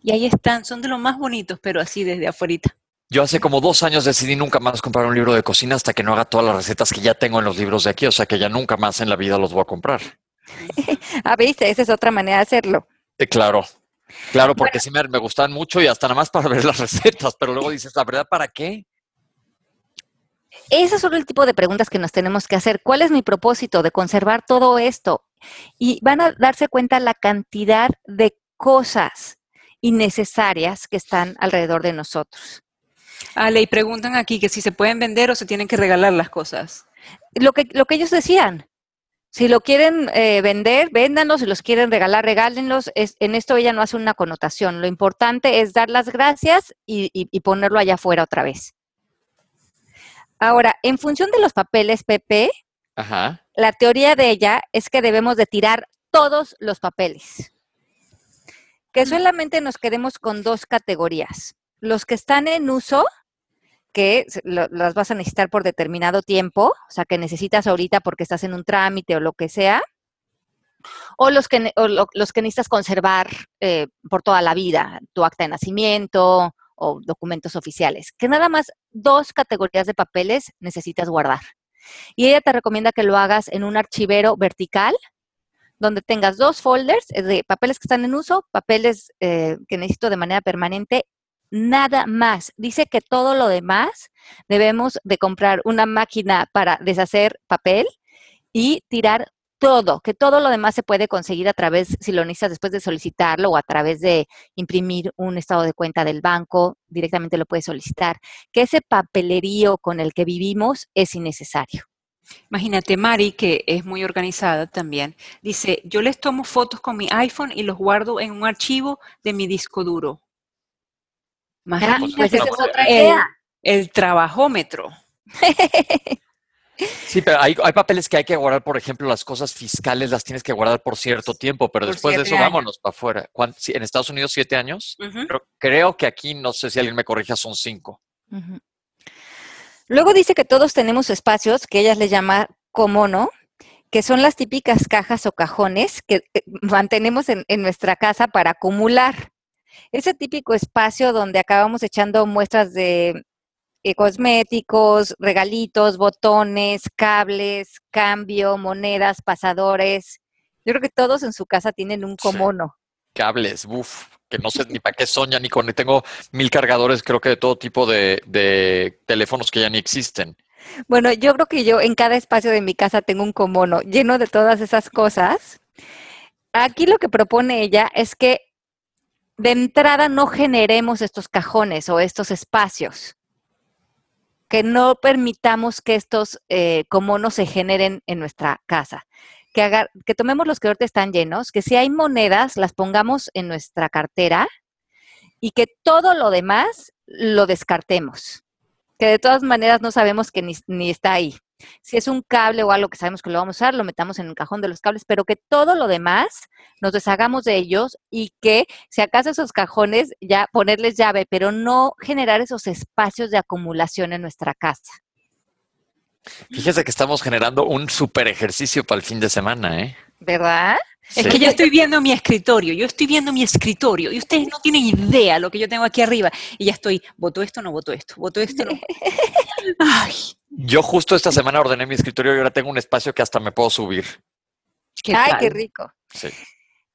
y ahí están, son de los más bonitos, pero así desde afuera. Yo hace como 2 años decidí nunca más comprar un libro de cocina hasta que no haga todas las recetas que ya tengo en los libros de aquí, o sea que ya nunca más en la vida los voy a comprar. Ah, viste, esa es otra manera de hacerlo. Claro, porque bueno, sí me gustan mucho y hasta nada más para ver las recetas, pero luego dices, ¿la verdad para qué? Ese es solo el tipo de preguntas que nos tenemos que hacer. ¿Cuál es mi propósito de conservar todo esto? Y van a darse cuenta la cantidad de cosas innecesarias que están alrededor de nosotros. Ale, y preguntan aquí que si se pueden vender o se tienen que regalar las cosas. Lo que ellos decían. Si lo quieren vender, véndanlos. Si los quieren regalar, regálenlos. En esto ella no hace una connotación. Lo importante es dar las gracias y ponerlo allá afuera otra vez. Ahora, en función de los papeles, Pepe, ajá, la teoría de ella es que debemos de tirar todos los papeles. Que solamente nos quedemos con 2 categorías. Los que están en uso, que las vas a necesitar por determinado tiempo, o sea, que necesitas ahorita porque estás en un trámite o lo que sea, o los que necesitas conservar por toda la vida, tu acta de nacimiento o documentos oficiales, que nada más 2 categorías de papeles necesitas guardar. Y ella te recomienda que lo hagas en un archivero vertical, donde tengas 2 folders de papeles que están en uso, papeles que necesito de manera permanente nada más. Dice que todo lo demás debemos de comprar una máquina para deshacer papel y tirar todo, que todo lo demás se puede conseguir a través, si lo necesitas después de solicitarlo o a través de imprimir un estado de cuenta del banco, directamente lo puedes solicitar, que ese papelerío con el que vivimos es innecesario. Imagínate, Mari, que es muy organizada también, dice, yo les tomo fotos con mi iPhone y los guardo en un archivo de mi disco duro. Pues esa es otra idea. El trabajómetro. Sí, pero hay papeles que hay que guardar, por ejemplo, las cosas fiscales las tienes que guardar por cierto tiempo, pero después de eso vámonos para afuera. En Estados Unidos 7 años, pero creo que aquí, no sé si alguien me corrija, son 5. Luego dice que todos tenemos espacios que ellas le llaman comono, que son las típicas cajas o cajones que mantenemos en nuestra casa para acumular. Ese típico espacio donde acabamos echando muestras de cosméticos, regalitos, botones, cables, cambio, monedas, pasadores. Yo creo que todos en su casa tienen un comono. Sí. Cables, uff, que no sé ni para qué son, ya ni con... Tengo 1000 cargadores, creo que de todo tipo de teléfonos que ya ni existen. Bueno, yo creo que yo en cada espacio de mi casa tengo un comono lleno de todas esas cosas. Aquí lo que propone ella es que de entrada no generemos estos cajones o estos espacios, que no permitamos que estos comonos se generen en nuestra casa, que tomemos los que ahorita están llenos, que si hay monedas las pongamos en nuestra cartera y que todo lo demás lo descartemos, que de todas maneras no sabemos que ni está ahí. Si es un cable o algo que sabemos que lo vamos a usar, lo metamos en un cajón de los cables, pero que todo lo demás nos deshagamos de ellos y que, si acaso esos cajones, ya ponerles llave, pero no generar esos espacios de acumulación en nuestra casa. Fíjese que estamos generando un súper ejercicio para el fin de semana, ¿eh? ¿Verdad? Sí. Es que yo estoy viendo mi escritorio, y ustedes no tienen idea lo que yo tengo aquí arriba. Y ya estoy, ¿voto esto o no voto esto? ¿Voto esto o no? Ay. Yo justo esta semana ordené mi escritorio y ahora tengo un espacio que hasta me puedo subir. ¡Ay, qué rico! Sí.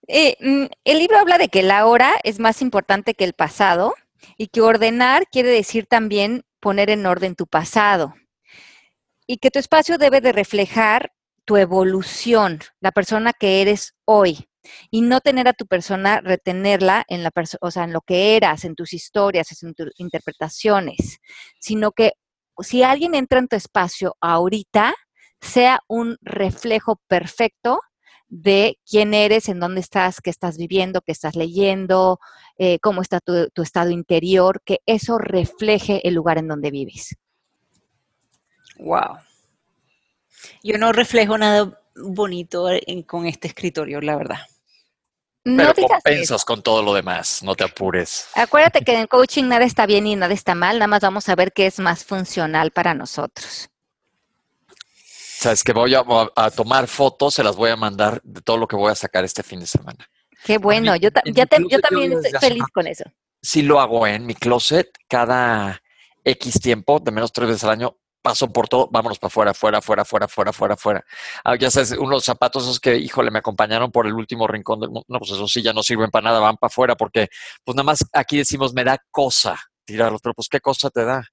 El libro habla de que el ahora es más importante que el pasado y que ordenar quiere decir también poner en orden tu pasado. Y que tu espacio debe de reflejar tu evolución, la persona que eres hoy, y no tener a tu persona, retenerla en la en lo que eras, en tus historias, en tus interpretaciones, sino que si alguien entra en tu espacio ahorita, sea un reflejo perfecto de quién eres, en dónde estás, qué estás viviendo, qué estás leyendo, cómo está tu estado interior, que eso refleje el lugar en donde vives. Wow. Yo no reflejo nada bonito con este escritorio, la verdad. Pero compensas con todo lo demás, no te apures. Acuérdate que en coaching nada está bien y nada está mal, nada más vamos a ver qué es más funcional para nosotros. Sabes que voy a tomar fotos, se las voy a mandar de todo lo que voy a sacar este fin de semana. Qué bueno, yo también estoy feliz con eso. Sí lo hago en mi closet, cada X tiempo, de menos 3 veces al año, paso por todo, vámonos para afuera, fuera. Ah, ya sabes, unos zapatos esos que, híjole, me acompañaron por el último rincón del mundo. No, pues esos sí ya no sirven para nada, van para afuera, porque pues nada más aquí decimos, me da cosa tirarlos, pero pues ¿qué cosa te da?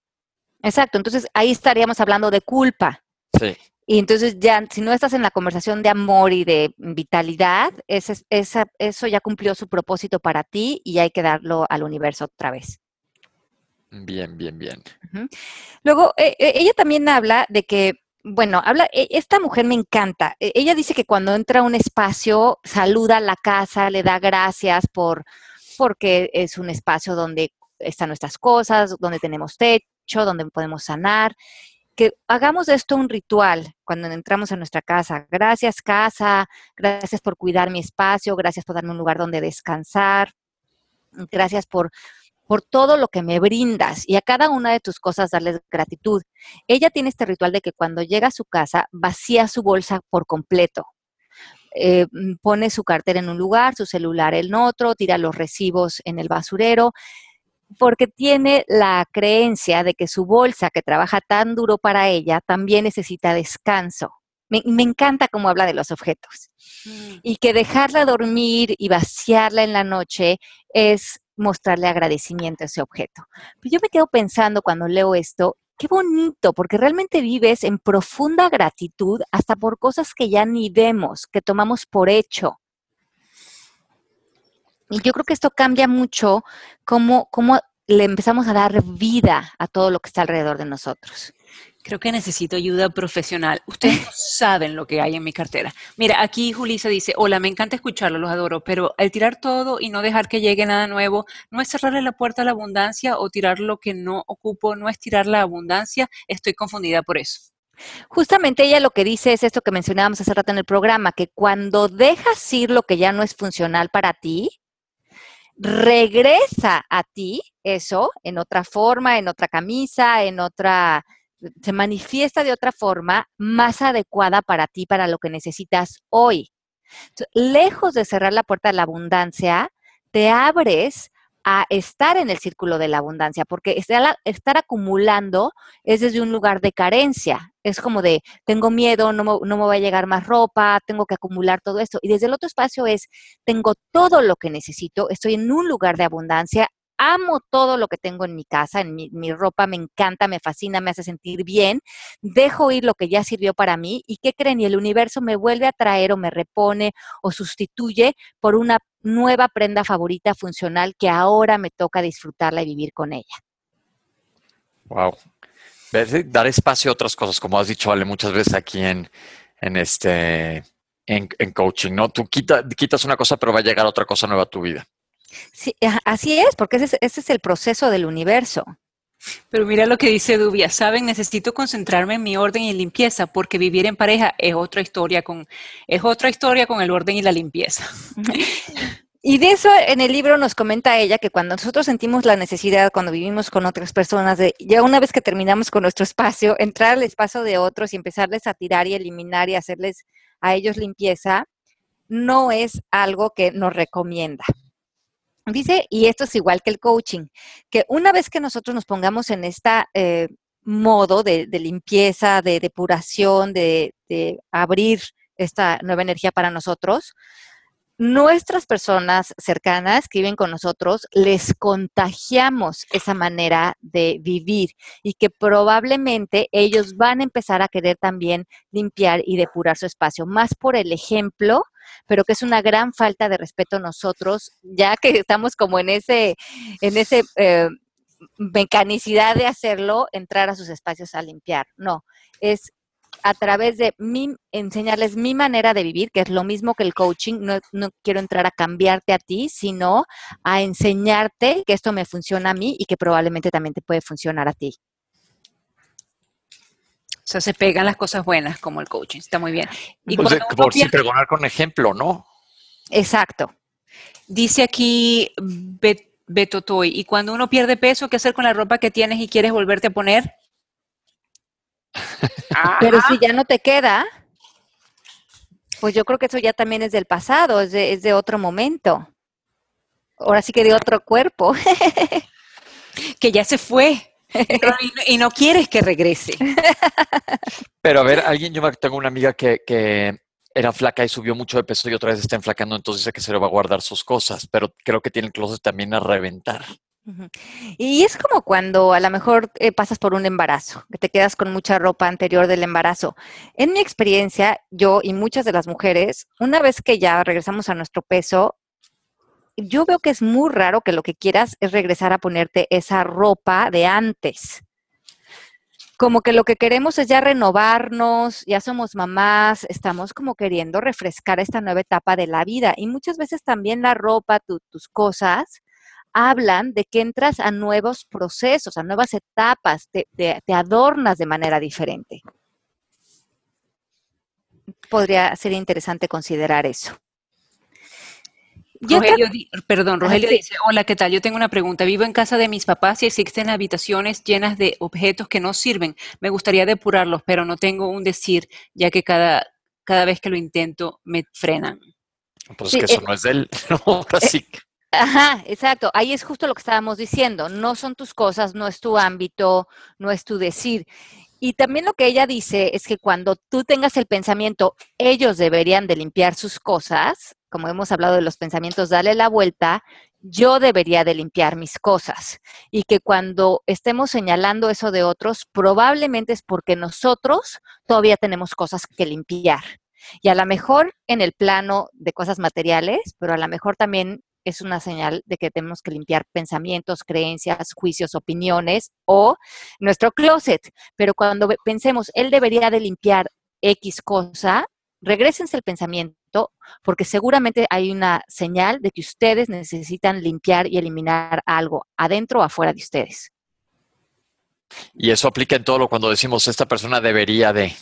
Exacto, entonces ahí estaríamos hablando de culpa. Sí. Y entonces ya, si no estás en la conversación de amor y de vitalidad, eso ya cumplió su propósito para ti y hay que darlo al universo otra vez. Bien. Luego, ella también habla de que, bueno, esta mujer me encanta. Ella dice que cuando entra a un espacio, saluda a la casa, le da gracias porque es un espacio donde están nuestras cosas, donde tenemos techo, donde podemos sanar. Que hagamos de esto un ritual cuando entramos a nuestra casa. Gracias, casa, gracias por cuidar mi espacio, gracias por darme un lugar donde descansar, gracias por todo lo que me brindas y a cada una de tus cosas darles gratitud. Ella tiene este ritual de que cuando llega a su casa, vacía su bolsa por completo. Pone su cartera en un lugar, su celular en otro, tira los recibos en el basurero, porque tiene la creencia de que su bolsa, que trabaja tan duro para ella, también necesita descanso. Me encanta cómo habla de los objetos. Y que dejarla dormir y vaciarla en la noche es mostrarle agradecimiento a ese objeto. Pero yo me quedo pensando cuando leo esto, qué bonito, porque realmente vives en profunda gratitud hasta por cosas que ya ni vemos, que tomamos por hecho. Y yo creo que esto cambia mucho cómo le empezamos a dar vida a todo lo que está alrededor de nosotros. Creo que necesito ayuda profesional. Ustedes no saben lo que hay en mi cartera. Mira, aquí Julisa dice, hola, me encanta escucharlo, los adoro, pero el tirar todo y no dejar que llegue nada nuevo, no es cerrarle la puerta a la abundancia o tirar lo que no ocupo, no es tirar la abundancia, estoy confundida por eso. Justamente ella lo que dice es esto que mencionábamos hace rato en el programa, que cuando dejas ir lo que ya no es funcional para ti, regresa a ti eso en otra forma, en otra camisa, en otra... se manifiesta de otra forma más adecuada para ti, para lo que necesitas hoy. Entonces, lejos de cerrar la puerta a la abundancia, te abres a estar en el círculo de la abundancia, porque estar acumulando es desde un lugar de carencia. Es como de, tengo miedo, no me va a llegar más ropa, tengo que acumular todo esto. Y desde el otro espacio es, tengo todo lo que necesito, estoy en un lugar de abundancia, amo todo lo que tengo en mi casa, en mi ropa, me encanta, me fascina, me hace sentir bien, dejo ir lo que ya sirvió para mí y ¿qué creen? Y el universo me vuelve a traer o me repone o sustituye por una nueva prenda favorita funcional que ahora me toca disfrutarla y vivir con ella. Wow. Dar espacio a otras cosas, como has dicho, Ale, muchas veces aquí en coaching, ¿no? Tú quitas una cosa, pero va a llegar otra cosa nueva a tu vida. Sí, así es, porque ese es el proceso del universo. Pero mira lo que dice Dubia, ¿saben? Necesito concentrarme en mi orden y limpieza, porque vivir en pareja es otra historia con el orden y la limpieza. Y de eso en el libro nos comenta ella que cuando nosotros sentimos la necesidad, cuando vivimos con otras personas, de ya una vez que terminamos con nuestro espacio, entrar al espacio de otros y empezarles a tirar y eliminar y hacerles a ellos limpieza, no es algo que nos recomienda. Dice, y esto es igual que el coaching, que una vez que nosotros nos pongamos en este modo de limpieza, de depuración, de abrir esta nueva energía para nosotros, nuestras personas cercanas que viven con nosotros, les contagiamos esa manera de vivir y que probablemente ellos van a empezar a querer también limpiar y depurar su espacio, más por el ejemplo, pero que es una gran falta de respeto nosotros, ya que estamos como en ese mecanicidad de hacerlo, entrar a sus espacios a limpiar. No, es a través de enseñarles mi manera de vivir, que es lo mismo que el coaching. No quiero entrar a cambiarte a ti, sino a enseñarte que esto me funciona a mí y que probablemente también te puede funcionar a ti. O sea, se pegan las cosas buenas como el coaching. Está muy bien. Y pues por sí, perdonar con ejemplo, ¿no? Exacto. Dice aquí Betotoy, y cuando uno pierde peso, ¿qué hacer con la ropa que tienes y quieres volverte a poner? Pero si ya no te queda, pues yo creo que eso ya también es del pasado, es de otro momento. Ahora sí que de otro cuerpo. Que ya se fue. Y no quieres que regrese. Pero a ver, yo tengo una amiga que era flaca y subió mucho de peso y otra vez está enflacando, entonces dice que se lo va a guardar sus cosas, pero creo que tiene el closet también a reventar. Y es como cuando a lo mejor pasas por un embarazo, que te quedas con mucha ropa anterior del embarazo. En mi experiencia, yo y muchas de las mujeres, una vez que ya regresamos a nuestro peso, yo veo que es muy raro que lo que quieras es regresar a ponerte esa ropa de antes. Como que lo que queremos es ya renovarnos, ya somos mamás, estamos como queriendo refrescar esta nueva etapa de la vida. Y muchas veces también la ropa, tus cosas, hablan de que entras a nuevos procesos, a nuevas etapas, te adornas de manera diferente. Podría ser interesante considerar eso. Rogelio dice, hola, ¿qué tal? Yo tengo una pregunta. Vivo en casa de mis papás y existen habitaciones llenas de objetos que no sirven. Me gustaría depurarlos, pero no tengo un decir, ya que cada vez que lo intento me frenan. Pues sí, que eso no es de él. No, así. Ajá, exacto. Ahí es justo lo que estábamos diciendo. No son tus cosas, no es tu ámbito, no es tu decir. Y también lo que ella dice es que cuando tú tengas el pensamiento, ellos deberían de limpiar sus cosas, como hemos hablado de los pensamientos, dale la vuelta, yo debería de limpiar mis cosas. Y que cuando estemos señalando eso de otros, probablemente es porque nosotros todavía tenemos cosas que limpiar. Y a lo mejor en el plano de cosas materiales, pero a lo mejor también es una señal de que tenemos que limpiar pensamientos, creencias, juicios, opiniones o nuestro closet. Pero cuando pensemos, él debería de limpiar X cosa, regrésense el pensamiento porque seguramente hay una señal de que ustedes necesitan limpiar y eliminar algo adentro o afuera de ustedes. Y eso aplica en todo lo cuando decimos esta persona debería de...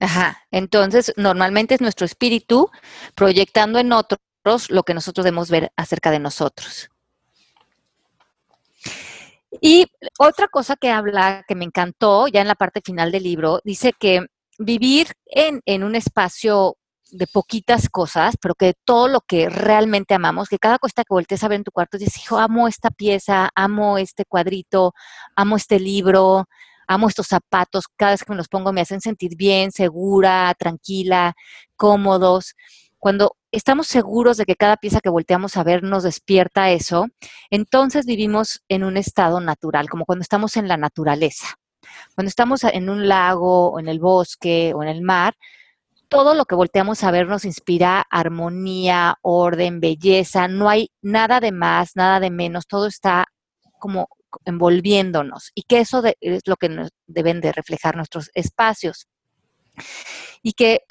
Ajá, entonces normalmente es nuestro espíritu proyectando en otros lo que nosotros debemos ver acerca de nosotros. Y otra cosa que habla, que me encantó, ya en la parte final del libro, dice que vivir en un espacio de poquitas cosas, pero que todo lo que realmente amamos, que cada cosa que voltees a ver en tu cuarto, dices, hijo, amo esta pieza, amo este cuadrito, amo este libro, amo estos zapatos, cada vez que me los pongo me hacen sentir bien, segura, tranquila, cómodos. Cuando estamos seguros de que cada pieza que volteamos a ver nos despierta eso, entonces vivimos en un estado natural, como cuando estamos en la naturaleza. Cuando estamos en un lago, o en el bosque, o en el mar, todo lo que volteamos a ver nos inspira armonía, orden, belleza. No hay nada de más, nada de menos, todo está como envolviéndonos, y que eso es lo que nos deben de reflejar nuestros espacios. Y que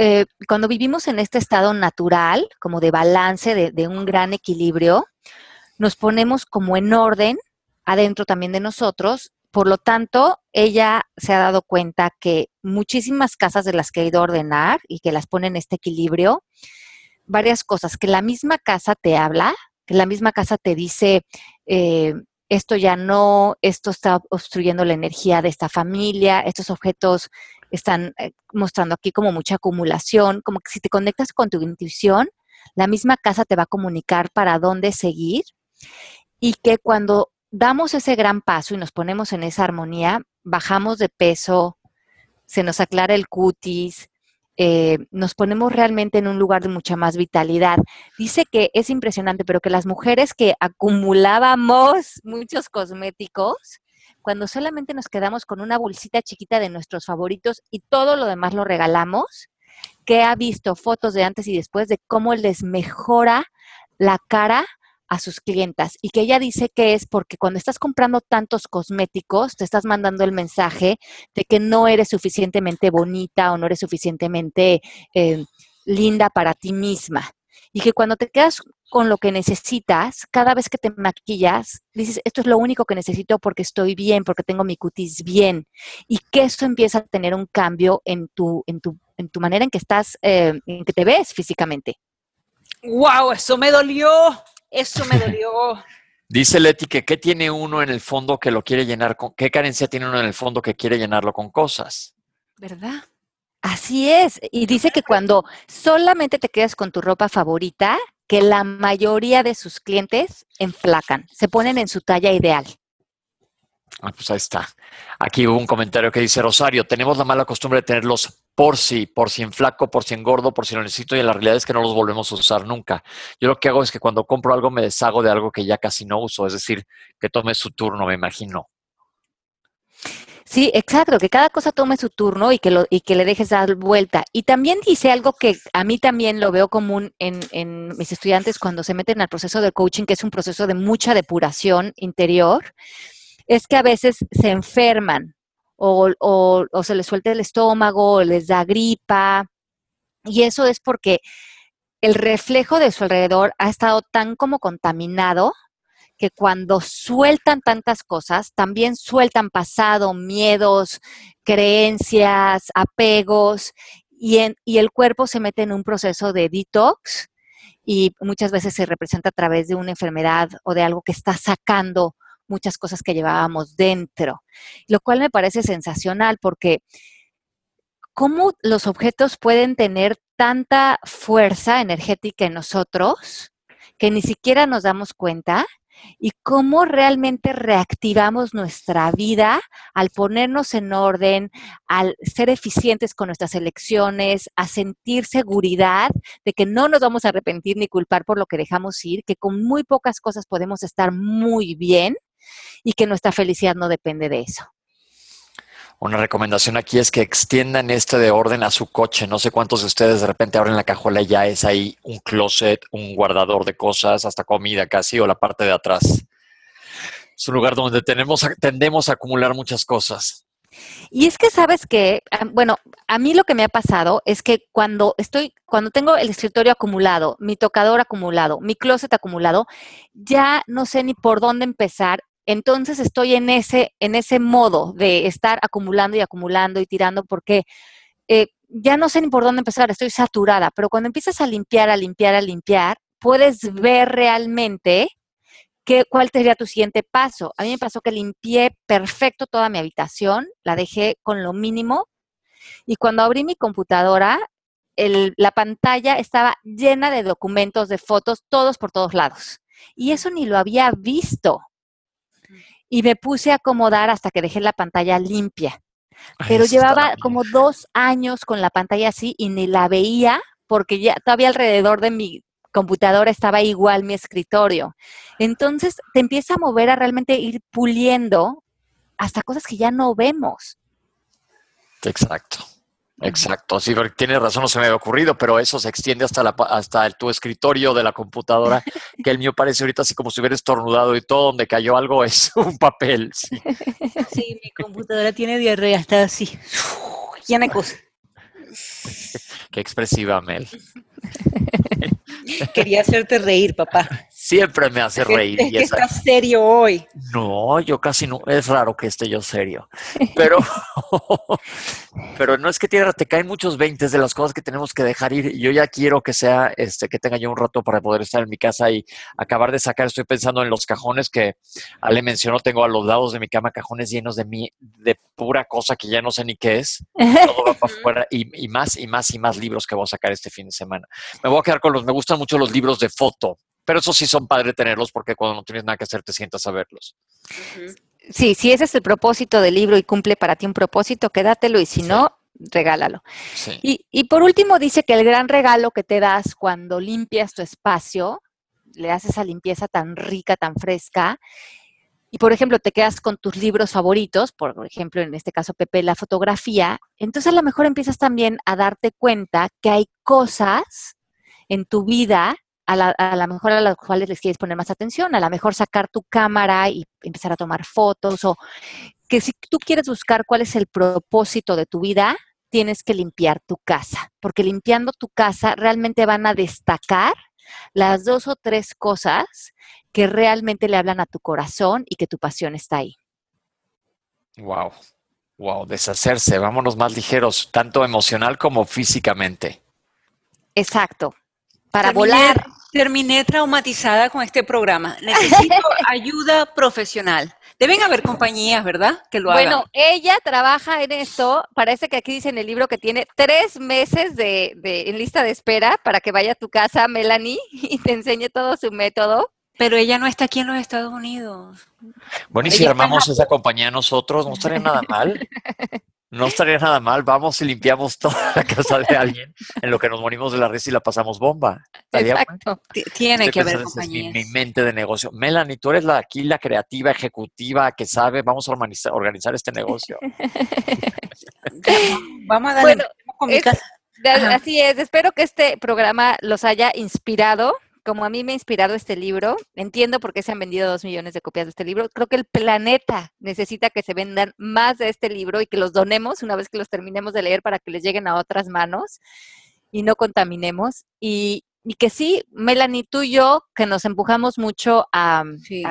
cuando vivimos en este estado natural, como de balance, de un gran equilibrio, nos ponemos como en orden adentro también de nosotros. Por lo tanto, ella se ha dado cuenta que muchísimas casas de las que ha ido a ordenar y que las pone en este equilibrio, varias cosas, que la misma casa te habla, que la misma casa te dice... esto ya no, esto está obstruyendo la energía de esta familia, estos objetos están mostrando aquí como mucha acumulación, como que si te conectas con tu intuición, la misma casa te va a comunicar para dónde seguir, y que cuando damos ese gran paso y nos ponemos en esa armonía, bajamos de peso, se nos aclara el cutis, nos ponemos realmente en un lugar de mucha más vitalidad. Dice que es impresionante, pero que las mujeres que acumulábamos muchos cosméticos, cuando solamente nos quedamos con una bolsita chiquita de nuestros favoritos y todo lo demás lo regalamos, que ha visto fotos de antes y después de cómo les mejora la cara a sus clientas, y que ella dice que es porque cuando estás comprando tantos cosméticos te estás mandando el mensaje de que no eres suficientemente bonita o no eres suficientemente linda para ti misma, y que cuando te quedas con lo que necesitas, cada vez que te maquillas dices, esto es lo único que necesito porque estoy bien, porque tengo mi cutis bien, y que eso empieza a tener un cambio en tu manera en que estás, en que te ves físicamente. ¡Wow! Eso me dolió. Eso me dolió. Dice Leti que ¿qué tiene uno en el fondo que lo quiere llenar con? ¿Qué carencia tiene uno en el fondo que quiere llenarlo con cosas? ¿Verdad? Así es. Y dice que cuando solamente te quedas con tu ropa favorita, que la mayoría de sus clientes enflacan, se ponen en su talla ideal. Ah, pues ahí está. Aquí hubo un comentario que dice, Rosario, tenemos la mala costumbre de tenerlos por si enflaco, por si engordo, por si lo necesito, y la realidad es que no los volvemos a usar nunca. Yo lo que hago es que cuando compro algo me deshago de algo que ya casi no uso, es decir, que tome su turno, me imagino. Sí, exacto, que cada cosa tome su turno y que le dejes dar vuelta. Y también dice algo que a mí también lo veo común en mis estudiantes cuando se meten al proceso de coaching, que es un proceso de mucha depuración interior, es que a veces se enferman. O se les suelta el estómago, o les da gripa. Y eso es porque el reflejo de su alrededor ha estado tan como contaminado que cuando sueltan tantas cosas, también sueltan pasado, miedos, creencias, apegos, y el cuerpo se mete en un proceso de detox, y muchas veces se representa a través de una enfermedad o de algo que está sacando muchas cosas que llevábamos dentro, lo cual me parece sensacional porque cómo los objetos pueden tener tanta fuerza energética en nosotros que ni siquiera nos damos cuenta, y cómo realmente reactivamos nuestra vida al ponernos en orden, al ser eficientes con nuestras elecciones, a sentir seguridad de que no nos vamos a arrepentir ni culpar por lo que dejamos ir, que con muy pocas cosas podemos estar muy bien y que nuestra felicidad no depende de eso. Una recomendación aquí es que extiendan este de orden a su coche. No sé cuántos de ustedes de repente abren la cajuela y ya es ahí un closet, un guardador de cosas, hasta comida casi, o la parte de atrás. Es un lugar donde tendemos a acumular muchas cosas. Y es que sabes que, bueno, a mí lo que me ha pasado es que cuando tengo el escritorio acumulado, mi tocador acumulado, mi closet acumulado, ya no sé ni por dónde empezar. Entonces estoy en ese modo de estar acumulando y acumulando y tirando porque ya no sé ni por dónde empezar, estoy saturada. Pero cuando empiezas a limpiar, puedes ver realmente cuál sería tu siguiente paso. A mí me pasó que limpié perfecto toda mi habitación, la dejé con lo mínimo y cuando abrí mi computadora, la pantalla estaba llena de documentos, de fotos, todos por todos lados. Y eso ni lo había visto. Y me puse a acomodar hasta que dejé la pantalla limpia. Pero llevaba como 2 años con la pantalla así y ni la veía porque ya todavía alrededor de mi computadora estaba igual mi escritorio. Entonces te empieza a mover a realmente ir puliendo hasta cosas que ya no vemos. Exacto. Sí, tienes razón, no se me había ocurrido, pero eso se extiende hasta tu escritorio de la computadora, que el mío parece ahorita así como si hubiera estornudado y todo donde cayó algo es un papel. Sí, mi computadora tiene diarrea, está así, llena de cosas. Qué expresiva, Mel. Quería hacerte reír, papá. Siempre me hace reír. Es que estás serio hoy. No, yo casi no. Es raro que esté yo serio. Pero no es que te caen muchos 20 de las cosas que tenemos que dejar ir. Yo ya quiero que sea, que tenga yo un rato para poder estar en mi casa y acabar de sacar. Estoy pensando en los cajones que Ale mencionó. Tengo a los lados de mi cama cajones llenos de pura cosa que ya no sé ni qué es. Todo va para afuera y más libros que voy a sacar este fin de semana. Me voy a quedar con los. Me gustan mucho los libros de foto. Pero eso sí son padre tenerlos porque cuando no tienes nada que hacer te sientas a verlos. Sí, si ese es el propósito del libro y cumple para ti un propósito, quédatelo y si no, regálalo. Sí. Y por último dice que el gran regalo que te das cuando limpias tu espacio, le haces esa limpieza tan rica, tan fresca, y por ejemplo te quedas con tus libros favoritos, por ejemplo en este caso Pepe, la fotografía, entonces a lo mejor empiezas también a darte cuenta que hay cosas en tu vida a la mejor a las cuales les quieres poner más atención, a la mejor sacar tu cámara y empezar a tomar fotos, o que si tú quieres buscar cuál es el propósito de tu vida, tienes que limpiar tu casa, porque limpiando tu casa realmente van a destacar las 2 o 3 cosas que realmente le hablan a tu corazón y que tu pasión está ahí. Wow, deshacerse, vámonos más ligeros, tanto emocional como físicamente. Exacto. Para volar. Terminé traumatizada con este programa. Necesito ayuda profesional. Deben haber compañías, ¿verdad? Que lo hagan. Bueno, ella trabaja en esto. Parece que aquí dice en el libro que tiene 3 meses en lista de espera para que vaya a tu casa, Melanie, y te enseñe todo su método. Pero ella no está aquí en los Estados Unidos. Bueno, y si armamos esa compañía nosotros, no estaría nada mal. No estaría nada mal, vamos y limpiamos toda la casa de alguien en lo que nos morimos de la risa y la pasamos bomba. Exacto, tiene que haber compañías. Mi mente de negocio. Melanie, tú eres aquí la creativa, ejecutiva, que sabe, vamos a organizar este negocio. Vamos a darle con mi casa. Así es, espero que este programa los haya inspirado. Como a mí me ha inspirado este libro, entiendo por qué se han vendido 2 millones de copias de este libro. Creo que el planeta necesita que se vendan más de este libro y que los donemos una vez que los terminemos de leer para que les lleguen a otras manos y no contaminemos. Y que sí, Melanie, tú y yo, que nos empujamos mucho a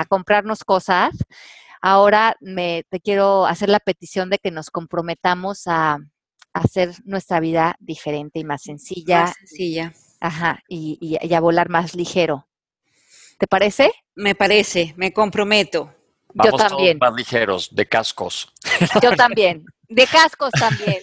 comprarnos cosas, ahora te quiero hacer la petición de que nos comprometamos a hacer nuestra vida diferente y más sencilla. Más sencilla. Ajá, y a volar más ligero. ¿Te parece? Me parece, me comprometo. Vamos yo también. Todos más ligeros, de cascos. Yo también. De cascos también.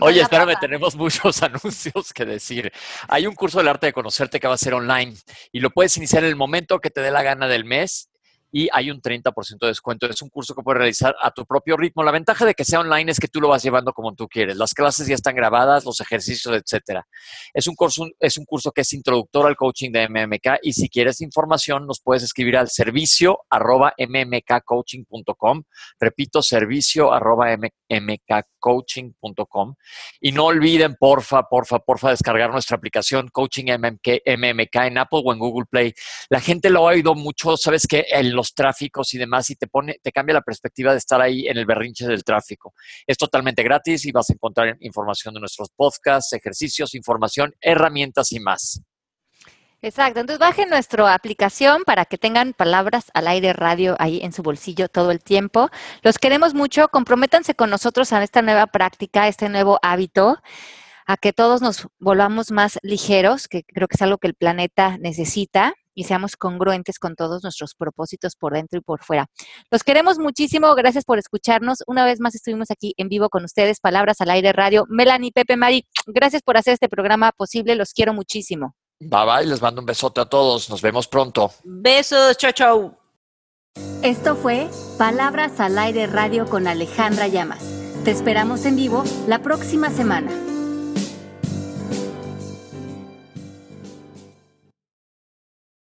Oye, espérame, tenemos muchos anuncios que decir. Hay un curso del arte de conocerte que va a ser online y lo puedes iniciar en el momento que te dé la gana del mes y hay un 30% de descuento. Es un curso que puedes realizar a tu propio ritmo. La ventaja de que sea online es que tú lo vas llevando como tú quieres. Las clases ya están grabadas, los ejercicios, etcétera. Es un curso que es introductor al coaching de MMK y si quieres información nos puedes escribir al servicio@mmkcoaching.com. Repito, servicio@mmkcoaching.com. Y no olviden, porfa, descargar nuestra aplicación Coaching MMK en Apple o en Google Play. La gente lo ha oído mucho, ¿sabes qué? En los tráficos y demás, y te cambia la perspectiva de estar ahí en el berrinche del tráfico. Es totalmente gratis y vas a encontrar información de nuestros podcasts, ejercicios, información, herramientas y más. Exacto. Entonces, bajen nuestra aplicación para que tengan Palabras al Aire Radio ahí en su bolsillo todo el tiempo. Los queremos mucho. Comprométanse con nosotros a esta nueva práctica, este nuevo hábito, a que todos nos volvamos más ligeros, que creo que es algo que el planeta necesita. Y seamos congruentes con todos nuestros propósitos por dentro y por fuera. Los queremos muchísimo. Gracias por escucharnos. Una vez más estuvimos aquí en vivo con ustedes. Palabras al Aire Radio. Melanie, Pepe, Mari, gracias por hacer este programa posible. Los quiero muchísimo. Bye, bye. Les mando un besote a todos. Nos vemos pronto. Besos. Chau, chau. Esto fue Palabras al Aire Radio con Alejandra Llamas. Te esperamos en vivo la próxima semana.